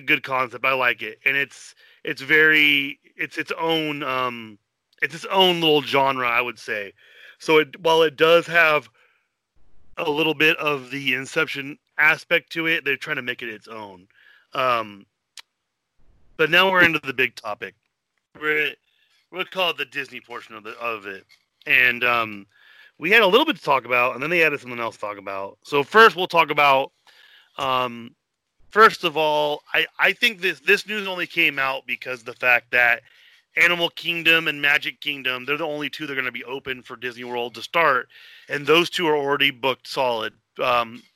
good concept. I like it, and it's its own little genre, I would say. So while it does have a little bit of the Inception aspect to it, they're trying to make it its own. But now we're into the big topic. We'll call it the Disney portion of it. And we had a little bit to talk about, and then they added something else to talk about. So first we'll talk about, first of all, I think this news only came out because of the fact that Animal Kingdom and Magic Kingdom, they're the only two that are going to be open for Disney World to start. And those two are already booked solid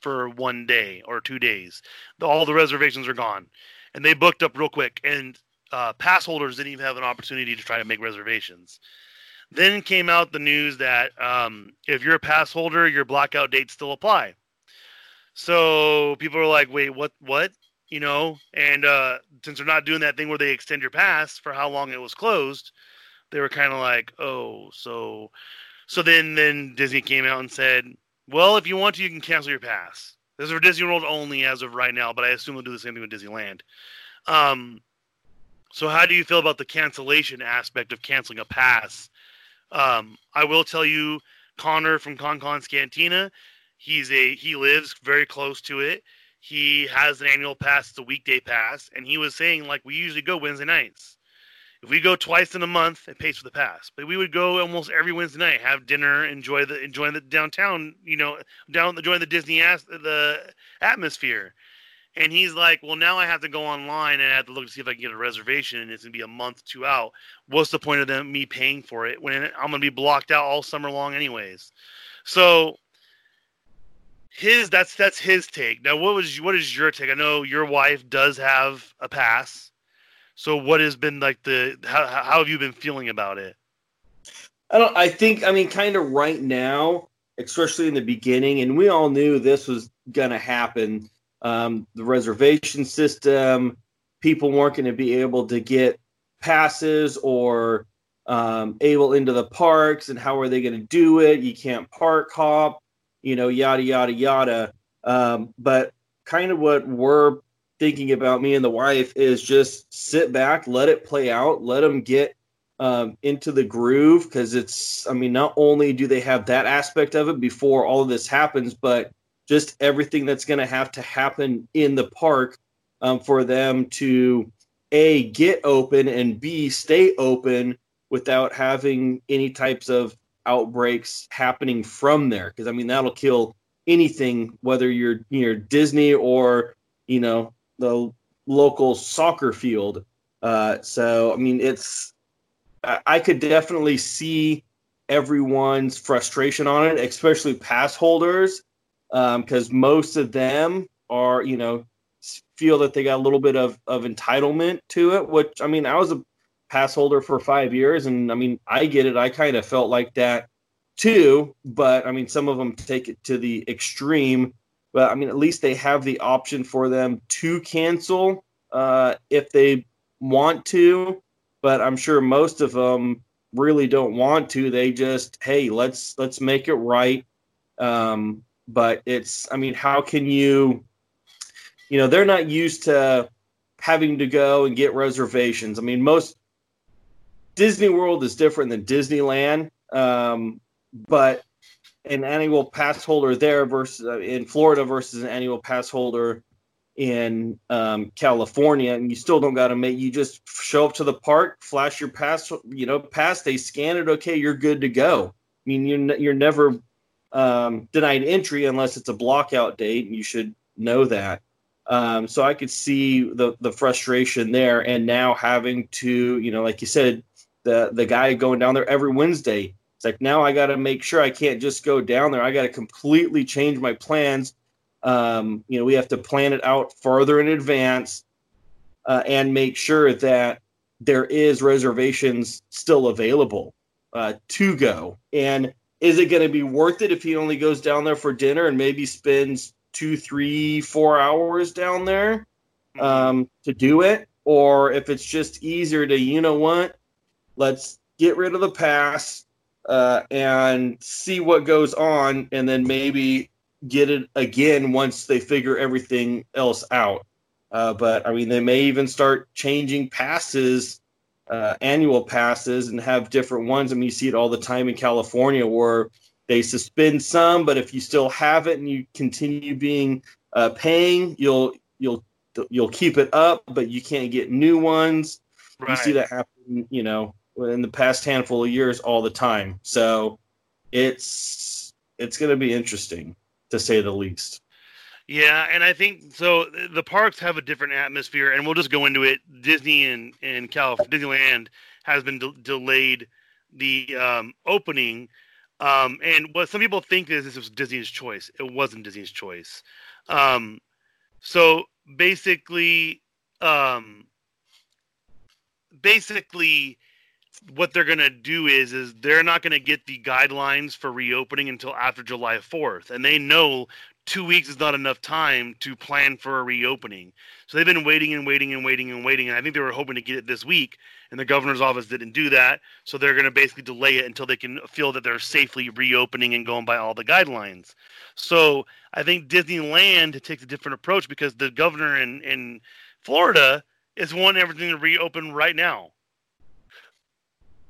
for 1 day or 2 days. All the reservations are gone. And they booked up real quick. And pass holders didn't even have an opportunity to try to make reservations. Then came out the news that if you're a pass holder, your blackout dates still apply. So people are like, wait, what? You know, and since they're not doing that thing where they extend your pass for how long it was closed, they were kind of like, oh, so then Disney came out and said, well, if you want to, you can cancel your pass. This is for Disney World only as of right now, but I assume they'll do the same thing with Disneyland. So how do you feel about the cancellation aspect of canceling a pass? I will tell you, Connor from Concon's Cantina, he lives very close to it. He has an annual pass, it's a weekday pass, and he was saying, like, we usually go Wednesday nights. If we go twice in a month, it pays for the pass. But we would go almost every Wednesday night, have dinner, enjoy the downtown, you know, enjoy the Disney the atmosphere. And he's like, well, now I have to go online and I have to look to see if I can get a reservation, and it's gonna be a month, 2 out. What's the point of me paying for it when I'm gonna be blocked out all summer long, anyways? So. That's his take. Now, what is your take? I know your wife does have a pass. So what has been like how have you been feeling about it? I think kind of right now, especially in the beginning, and we all knew this was going to happen. The reservation system, people weren't going to be able to get passes or able into the parks, and how are they going to do it? You can't park hop. You know, yada, yada, yada. But kind of what we're thinking about, me and the wife, is just sit back, let it play out, let them get into the groove, because not only do they have that aspect of it before all of this happens, but just everything that's going to have to happen in the park for them to, A, get open, and B, stay open without having any types of outbreaks happening from there, because that'll kill anything, whether you're near Disney or the local soccer field. I could definitely see everyone's frustration on it, especially pass holders, because most of them are feel that they got a little bit of entitlement to it. Which I was a pass holder for 5 years, and I get it. I kind of felt like that too, but some of them take it to the extreme. But at least they have the option for them to cancel if they want to, but I'm sure most of them really don't want to. They just, hey, let's make it right. But it's, I mean, how can you, you know, they're not used to having to go and get reservations. I mean, most Disney World is different than Disneyland, but an annual pass holder there versus in Florida versus an annual pass holder in California, and you still don't got to make, you just show up to the park, flash your pass, you know, pass, they scan it, okay, you're good to go. I mean, you're never denied entry unless it's a blockout date, and you should know that. So I could see the frustration there, and now having to, you know, like you said, the guy going down there every Wednesday. It's like, now I got to make sure I can't just go down there. I got to completely change my plans. You know, we have to plan it out further in advance and make sure that there is reservations still available to go. And is it going to be worth it if he only goes down there for dinner and maybe spends 2, 3, 4 hours down there to do it? Or if it's just easier to, you know what, let's get rid of the pass and see what goes on, and then maybe get it again once they figure everything else out. But I mean, they may even start changing passes, annual passes, and have different ones. I mean, you see it all the time in California where they suspend some, but if you still have it and you continue being paying, you'll keep it up, but you can't get new ones. Right. You see that happen, you know, in the past handful of years all the time. So it's going to be interesting, to say the least. Yeah, and I think so. The parks have a different atmosphere, and we'll just go into it. Disney and Disneyland has been delayed the opening. And what some people think is this was Disney's choice. It wasn't Disney's choice. So basically, what they're going to do is they're not going to get the guidelines for reopening until after July 4th. And they know 2 weeks is not enough time to plan for a reopening. So they've been waiting. And I think they were hoping to get it this week, and the governor's office didn't do that. So they're going to basically delay it until they can feel that they're safely reopening and going by all the guidelines. So I think Disneyland takes a different approach because the governor in Florida is wanting everything to reopen right now.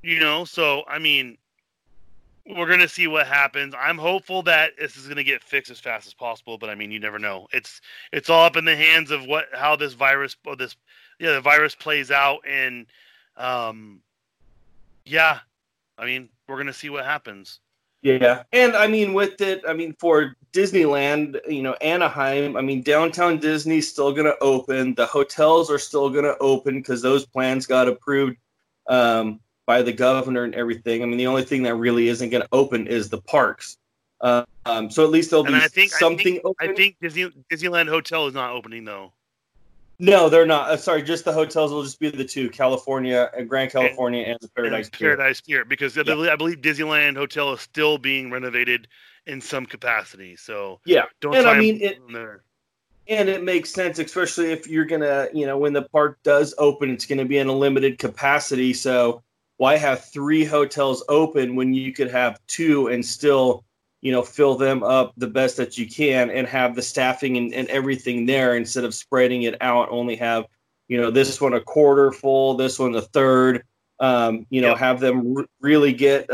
You know, so, I mean, we're going to see what happens. I'm hopeful that this is going to get fixed as fast as possible, but, I mean, you never know. It's all up in the hands of how this virus, the virus plays out, and, I mean, we're going to see what happens. Yeah, and, I mean, with it, I mean, for Disneyland, you know, Anaheim, I mean, downtown Disney's still going to open. The hotels are still going to open because those plans got approved, by the governor and everything. I mean, the only thing that really isn't going to open is the parks. So at least there'll be something open. I think Disneyland Hotel is not opening, though. No, they're not. Sorry, just the hotels will just be the two, California, Grand California, and the Paradise Pier. Because I believe Disneyland Hotel is still being renovated in some capacity. So yeah, And it makes sense, especially if you're going to, you know, when the park does open, it's going to be in a limited capacity. So why have 3 hotels open when you could have 2 and still, you know, fill them up the best that you can and have the staffing and everything there instead of spreading it out, only have, you know, this one a quarter full, this one a third, have them really get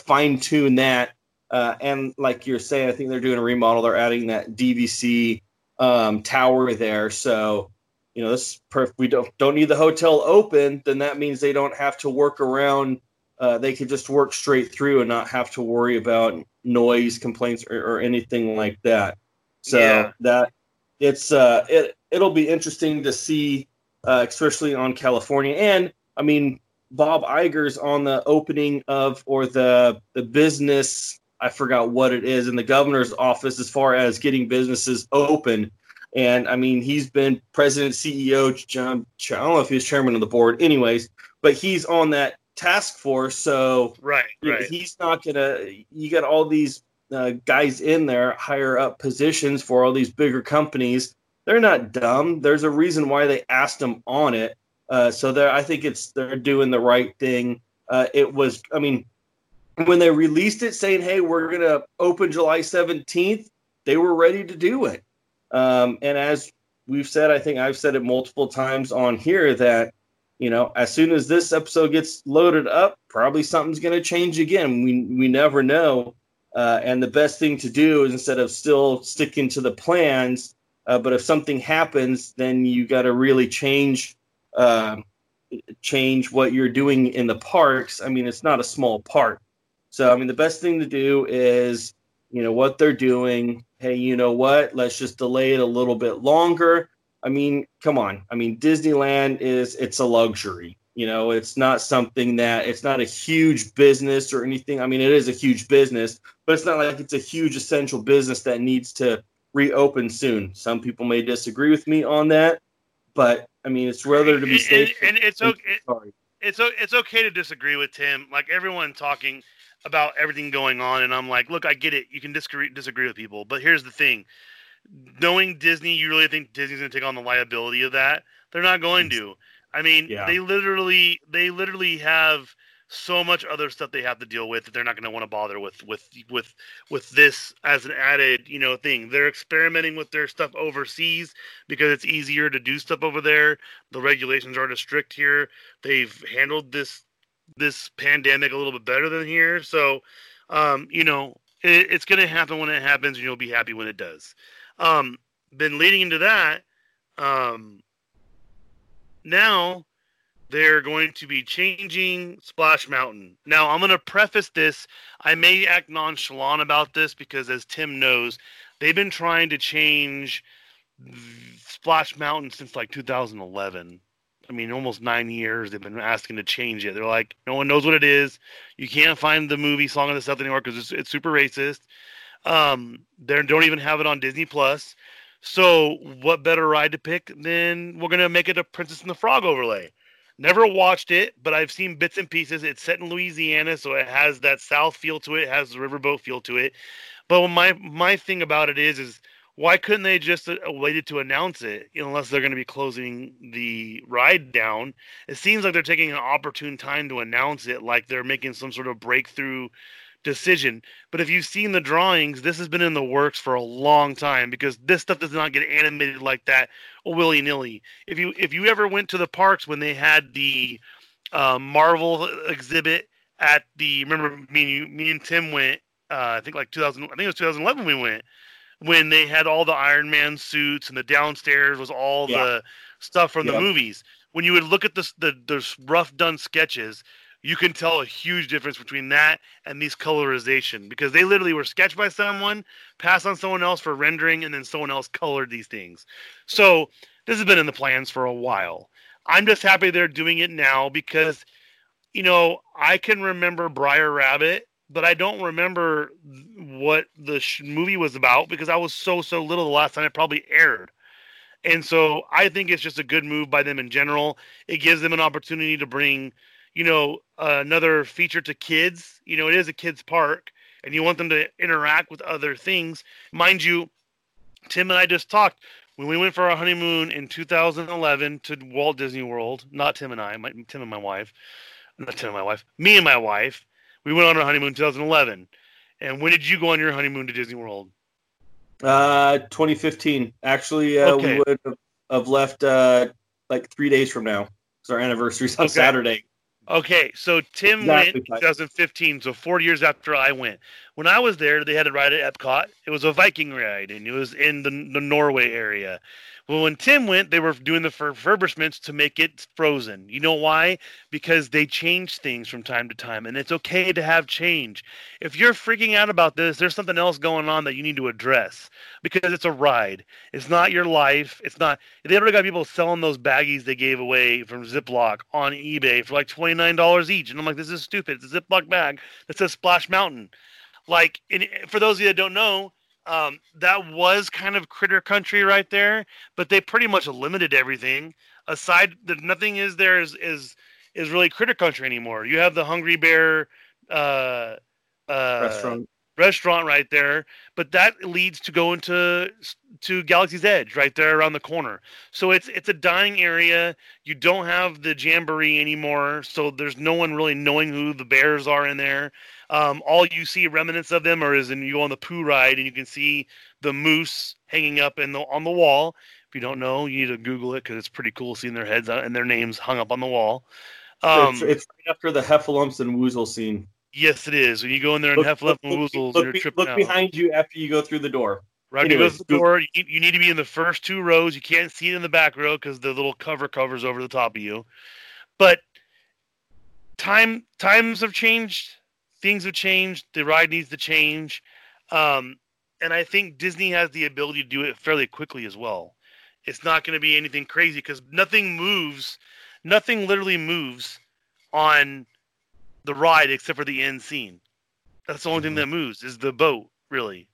fine tune that. And like you're saying, I think they're doing a remodel. They're adding that DVC tower there. So, you know, this perfect. We don't need the hotel open. Then that means they don't have to work around. They could just work straight through and not have to worry about noise complaints or anything like that. So that it's it'll be interesting to see, especially on California. And I mean, Bob Iger's on the opening of the business. I forgot what it is in the governor's office as far as getting businesses open. And, I mean, he's been president, CEO, John, I don't know if he was chairman of the board, anyways, but he's on that task force, so right. He's not going to – you got all these guys in there, higher up positions for all these bigger companies they're not dumb. There's a reason why they asked them on it. So I think they're doing the right thing. When they released it saying, hey, we're going to open July 17th, they were ready to do it. And as we've said, I think I've said it multiple times on here that, you know, as soon as this episode gets loaded up, probably something's going to change again. We never know. And the best thing to do is instead of still sticking to the plans, but if something happens, then you got to really change what you're doing in the parks. I mean, it's not a small park. So, I mean, the best thing to do is, you know, what they're doing. Hey, you know what? Let's just delay it a little bit longer. I mean, come on. I mean, Disneyland it's a luxury. You know, it's not something that it's not a huge business or anything. I mean, it is a huge business, but it's not like it's a huge essential business that needs to reopen soon. Some people may disagree with me on that, but I mean, it's rather to be safe. And it's okay. Sorry. It's okay to disagree with Tim. Like everyone talking about everything going on, and I'm like, look, I get it. You can disagree with people, but here's the thing: knowing Disney, you really think Disney's going to take on the liability of that? They're not going to. I mean, yeah. they literally have so much other stuff they have to deal with that they're not going to want to bother with this as an added, you know, thing. They're experimenting with their stuff overseas because it's easier to do stuff over there. The regulations aren't as strict here. They've handled this pandemic a little bit better than here. So, you know, it's going to happen when it happens, and you'll be happy when it does. Then leading into that, now they're going to be changing Splash Mountain. Now, I'm going to preface this. I may act nonchalant about this because, as Tim knows, they've been trying to change Splash Mountain since, like, 2011. I mean, almost 9 years they've been asking to change it. They're like, no one knows what it is. You can't find the movie Song of the South anymore because it's super racist. They don't even have it on Disney Plus. So what better ride to pick than we're going to make it a Princess and the Frog overlay. Never watched it, but I've seen bits and pieces. It's set in Louisiana, so it has that South feel to it. It has the riverboat feel to it. But my thing about it is why couldn't they just waited to announce it unless they're going to be closing the ride down? It seems like they're taking an opportune time to announce it, like they're making some sort of breakthrough decision. But if you've seen the drawings, this has been in the works for a long time because this stuff does not get animated like that willy-nilly. If you ever went to the parks when they had the Marvel exhibit at the, remember me and Tim went, I think it was 2011 we went, when they had all the Iron Man suits and the downstairs was all the stuff from the movies. When you would look at the rough done sketches, you can tell a huge difference between that and these colorization because they literally were sketched by someone, passed on someone else for rendering, and then someone else colored these things. So this has been in the plans for a while. I'm just happy they're doing it now because, you know, I can remember Briar Rabbit, but I don't remember what the movie was about because I was so little the last time it probably aired. And so I think it's just a good move by them in general. It gives them an opportunity to bring, you know, another feature to kids. You know, it is a kids park and you want them to interact with other things. Mind you, Tim and I just talked when we went for our honeymoon in 2011 to Walt Disney World, not Tim and I, me and my wife, we went on our honeymoon in 2011. And when did you go on your honeymoon to Disney World? 2015. Actually, okay. We would have left like 3 days from now. It's our anniversary's on Saturday. Okay, so Tim went in 2015, so 4 years after I went. When I was there, they had a ride at Epcot. It was a Viking ride, and it was in the Norway area. Well, when Tim went, they were doing the refurbishments to make it Frozen. You know why? Because they change things from time to time, and it's okay to have change. If you're freaking out about this, there's something else going on that you need to address because it's a ride. It's not your life. It's not. They already got people selling those baggies they gave away from Ziploc on eBay for like $29 each, and I'm like, this is stupid. It's a Ziploc bag that says Splash Mountain. Like, for those of you that don't know, that was kind of critter country right there, but they pretty much limited everything. Aside, nothing is there is really critter country anymore. You have the Hungry Bear restaurant. restaurant right there, but that leads to go into Galaxy's Edge right there around the corner. So it's a dining area. You don't have the jamboree anymore, so there's no one really knowing who the bears are in there. All you see remnants of them is you go on the Pooh ride and you can see the moose hanging up on the wall. If you don't know, you need to Google it because it's pretty cool seeing their heads and their names hung up on the wall. It's right after the Heffalumps and Woozle scene. Yes, it is. When you go in there and Heffalump and Woozles, you're tripping out. Look behind you after you go through the door. Right, anyways, you go through the door. You need to be in the first two rows. You can't see it in the back row because the little cover covers over the top of you. But times have changed. Things have changed. The ride needs to change. And I think Disney has the ability to do it fairly quickly as well. It's not going to be anything crazy because nothing moves. Nothing literally moves on the ride except for the end scene. That's the only thing that moves is the boat, really.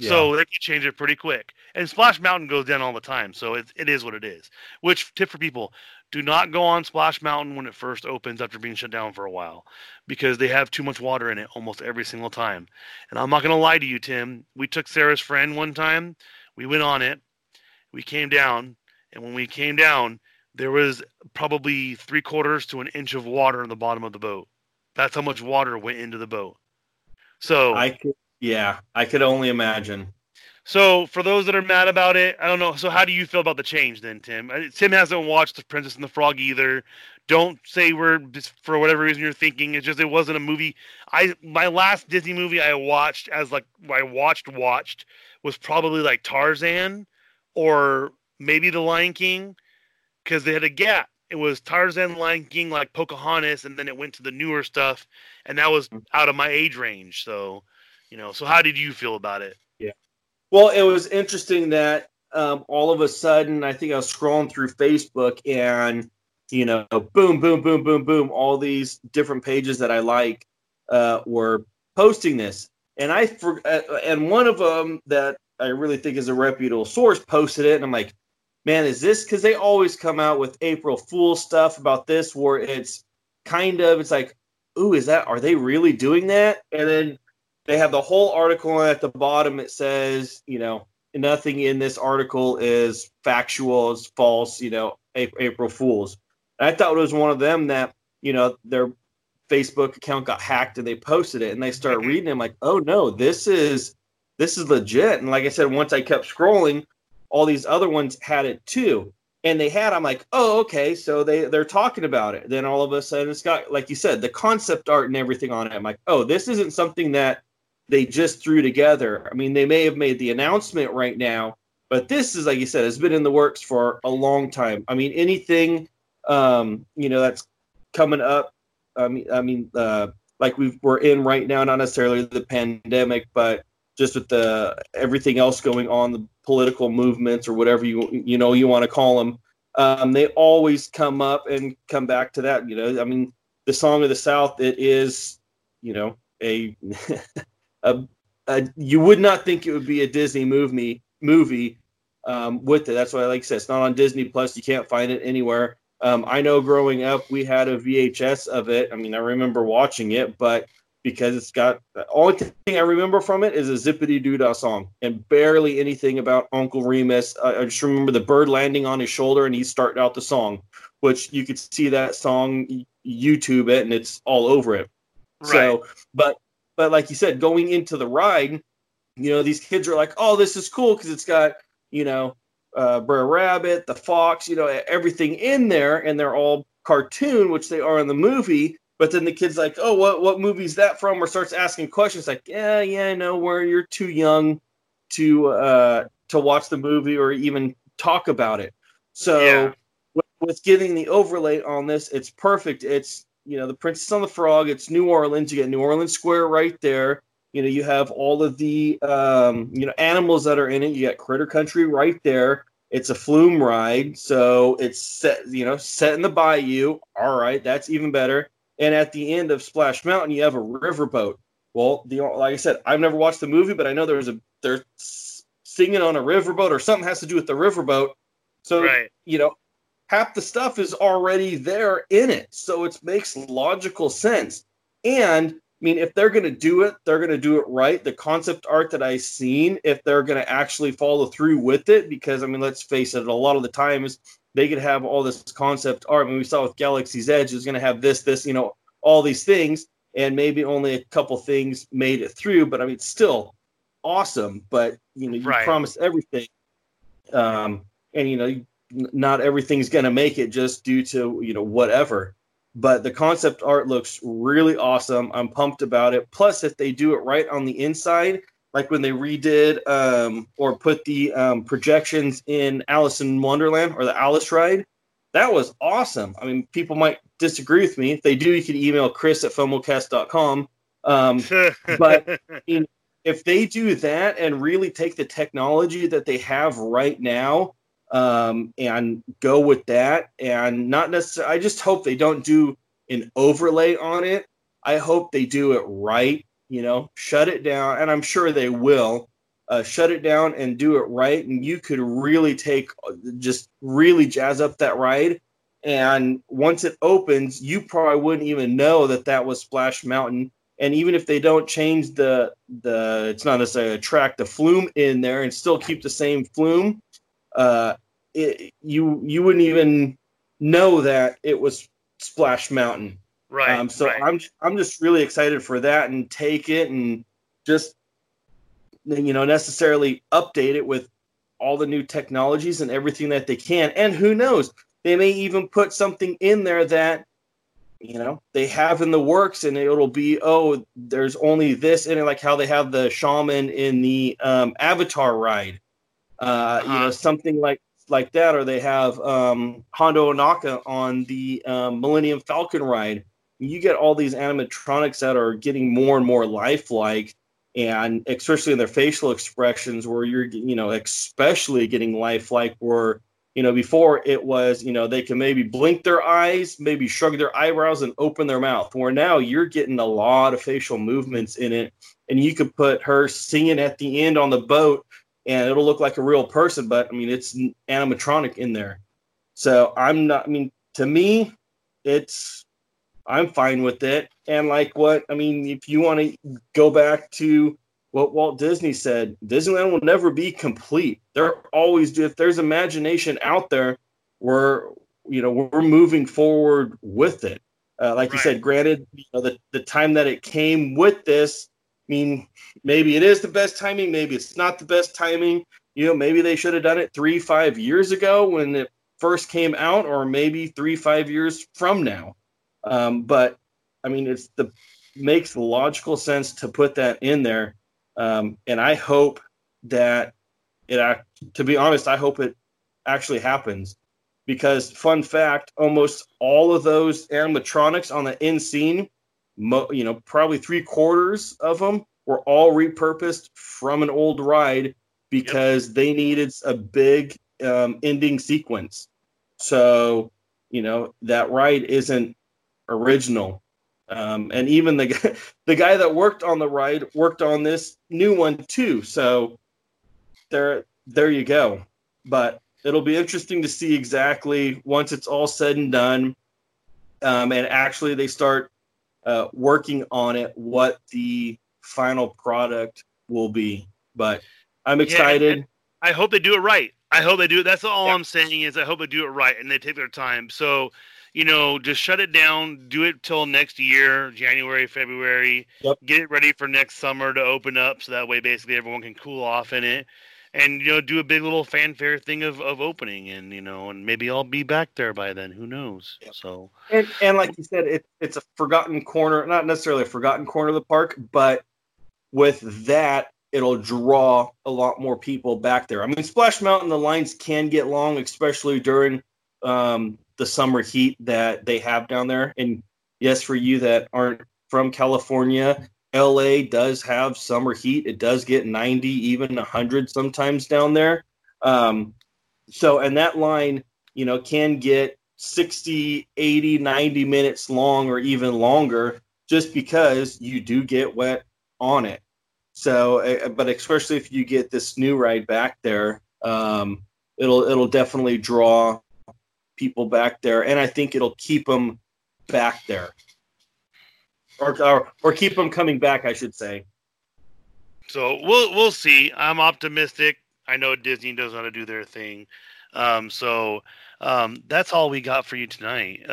Yeah. So they can change it pretty quick. And Splash Mountain goes down all the time, so it is what it is. Which, tip for people, do not go on Splash Mountain when it first opens after being shut down for a while because they have too much water in it almost every single time. And I'm not going to lie to you, Tim. We took Sarah's friend one time. We went on it. We came down. And when we came down, there was probably 3/4 to an inch of water in the bottom of the boat. That's how much water went into the boat. So I could only imagine. So for those that are mad about it, I don't know. So how do you feel about the change then, Tim? Tim hasn't watched The Princess and the Frog either. Don't say we're just, for whatever reason you're thinking. It's just it wasn't a movie. My last Disney movie I watched was probably like Tarzan or maybe The Lion King. Because they had a gap. It was Tarzan, Lion King, like Pocahontas, and then it went to the newer stuff, and that was out of my age range. So, so how did you feel about it? Yeah. Well, it was interesting that all of a sudden, I think I was scrolling through Facebook, and boom, boom, boom, boom, boom, all these different pages that I like were posting this, and and one of them that I really think is a reputable source posted it, and I'm like, man, is this because they always come out with April Fool stuff about this where it's like, ooh, are they really doing that? And then they have the whole article and at the bottom. It says, nothing in this article is factual, is false, April Fools. And I thought it was one of them that, their Facebook account got hacked and they posted it and they start reading it. I'm like, oh no, this is legit. And like I said, once I kept scrolling, all these other ones had it too. And I'm like, oh, okay. So they're talking about it. Then all of a sudden it's got, like you said, the concept art and everything on it. I'm like, oh, this isn't something that they just threw together. I mean, they may have made the announcement right now, but this is, like you said, it's been in the works for a long time. I mean, anything, that's coming up. I mean, like we're in right now, not necessarily the pandemic, but just with everything else going on, the political movements or whatever you want to call them, they always come up and come back to that. I mean, the Song of the South, it is, you would not think it would be a Disney movie with it. That's why, like I said, it's not on Disney Plus. You can't find it anywhere. I know growing up we had a VHS of it. I mean, I remember watching it, but because it's got, the only thing I remember from it is a zippity doo dah song and barely anything about Uncle Remus. I just remember the bird landing on his shoulder and he started out the song, which you could see that song, YouTube it, and it's all over it. Right. So, but like you said, going into the ride, these kids are like, oh, this is cool because it's got, Brer Rabbit, the fox, everything in there, and they're all cartoon, which they are in the movie. But then the kid's like, oh, what movie's that from? Or starts asking questions like, where you're too young to watch the movie or even talk about it. So with getting the overlay on this, it's perfect. It's, The Princess and the Frog, it's New Orleans. You get New Orleans Square right there. You have all of the, animals that are in it. You got Critter Country right there. It's a flume ride. So it's set in the bayou. All right, that's even better. And at the end of Splash Mountain, you have a riverboat. Well, like I said, I've never watched the movie, but I know they're singing on a riverboat or something has to do with the riverboat. So, right. Half the stuff is already there in it. So it makes logical sense. And mean, if they're going to do it, they're going to do it right. The concept art that I've seen, if they're going to actually follow through with it, because, I mean, let's face it, a lot of the times they could have all this concept art. I mean, we saw with Galaxy's Edge, it was going to have this, you know, all these things, and maybe only a couple things made it through. But, I mean, it's still awesome. But, you know, you right. promise everything. And, you know, not everything's going to make it just due to, you know, whatever. But the concept art looks really awesome. I'm pumped about it. Plus, if they do it right on the inside, like when they redid or put the projections in Alice in Wonderland or the Alice ride, that was awesome. I mean, people might disagree with me. If they do, you can email Chris at FOMOcast.com. But you know, if they do that and really take the technology that they have right now, and go with that, and not necessarily, I just hope they don't do an overlay on it. I hope they do it right, you know, shut it down. And I'm sure they will shut it down and do it right. And you could really really jazz up that ride. And once it opens, you probably wouldn't even know that that was Splash Mountain. And even if they don't change the it's not necessarily a track, the flume in there, and still keep the same flume, you wouldn't even know that it was Splash Mountain. Right. So I'm just really excited for that, and take it and just, you know, necessarily update it with all the new technologies and everything that they can. And who knows, they may even put something in there that, you know, they have in the works, and it'll be, oh, there's only this in it, like how they have the shaman in the Avatar ride. You know, something like that, or they have Hondo Ohnaka on the Millennium Falcon ride. You get all these animatronics that are getting more and more lifelike, and especially in their facial expressions, where you're, you know, especially getting lifelike, where, you know, before it was, you know, they can maybe blink their eyes, maybe shrug their eyebrows and open their mouth, where now you're getting a lot of facial movements in it, and you could put her singing at the end on the boat, and it'll look like a real person, but, I mean, it's animatronic in there. So to me, I'm fine with it. And if you want to go back to what Walt Disney said, Disneyland will never be complete. If there's imagination out there, we're moving forward with it. You said, granted, you know, the time that it came with this, I mean, maybe it is the best timing. Maybe it's not the best timing. You know, maybe they should have done it 3-5 years ago when it first came out, or maybe 3-5 years from now. But I mean, makes logical sense to put that in there. And I hope that to be honest, I hope it actually happens, because fun fact, almost all of those animatronics on the end scene, probably 3/4 of them were all repurposed from an old ride, because they needed a big ending sequence. So, you know, that ride isn't original. And even the guy that worked on the ride worked on this new one too. So there you go. But it'll be interesting to see exactly once it's all said and done, and actually they start working on it, what the final product will be. But I'm excited. Yeah, I hope they do it right. I hope they do it. That's all I'm saying is I hope they do it right, and they take their time. So, you know, just shut it down. Do it till next year, January, February. Yep. Get it ready for next summer to open up, so that way basically everyone can cool off in it. And, you know, do a big little fanfare thing of opening, and, you know, and maybe I'll be back there by then. Who knows? Yep. So, and like you said, it's a forgotten corner, not necessarily a forgotten corner of the park, but with that, it'll draw a lot more people back there. I mean, Splash Mountain, the lines can get long, especially during the summer heat that they have down there. And yes, for you that aren't from California, LA does have summer heat. It does get 90, even 100 sometimes down there. And that line, you know, can get 60, 80, 90 minutes long, or even longer, just because you do get wet on it. So, but especially if you get this new ride back there, it'll definitely draw people back there. And I think it'll keep them back there. Or keep them coming back, I should say. So we'll see. I'm optimistic. I know Disney knows how to do their thing. So that's all we got for you tonight.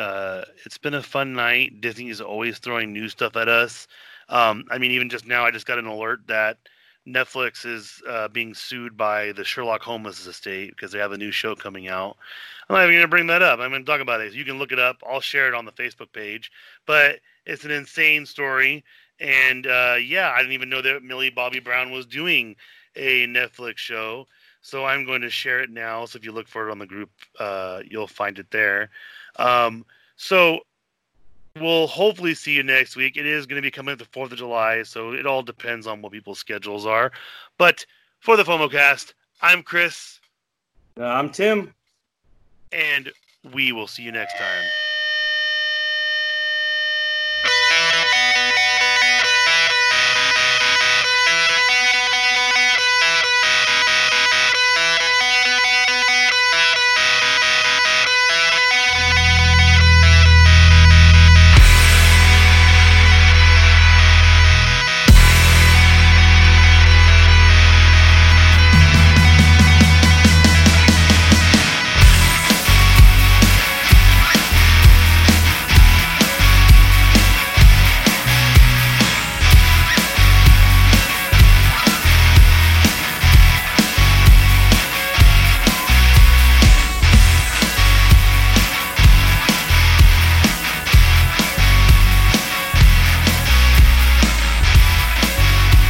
It's been a fun night. Disney is always throwing new stuff at us. I mean, even just now, I just got an alert that Netflix is being sued by the Sherlock Holmes estate because they have a new show coming out. I'm not even going to bring that up. I'm going to talk about it. You can look it up. I'll share it on the Facebook page. But it's an insane story. And, I didn't even know that Millie Bobby Brown was doing a Netflix show. So I'm going to share it now. So if you look for it on the group, you'll find it there. So we'll hopefully see you next week. It is going to be coming up the 4th of July. So it all depends on what people's schedules are. But for the FOMO Cast, I'm Chris. I'm Tim. And we will see you next time.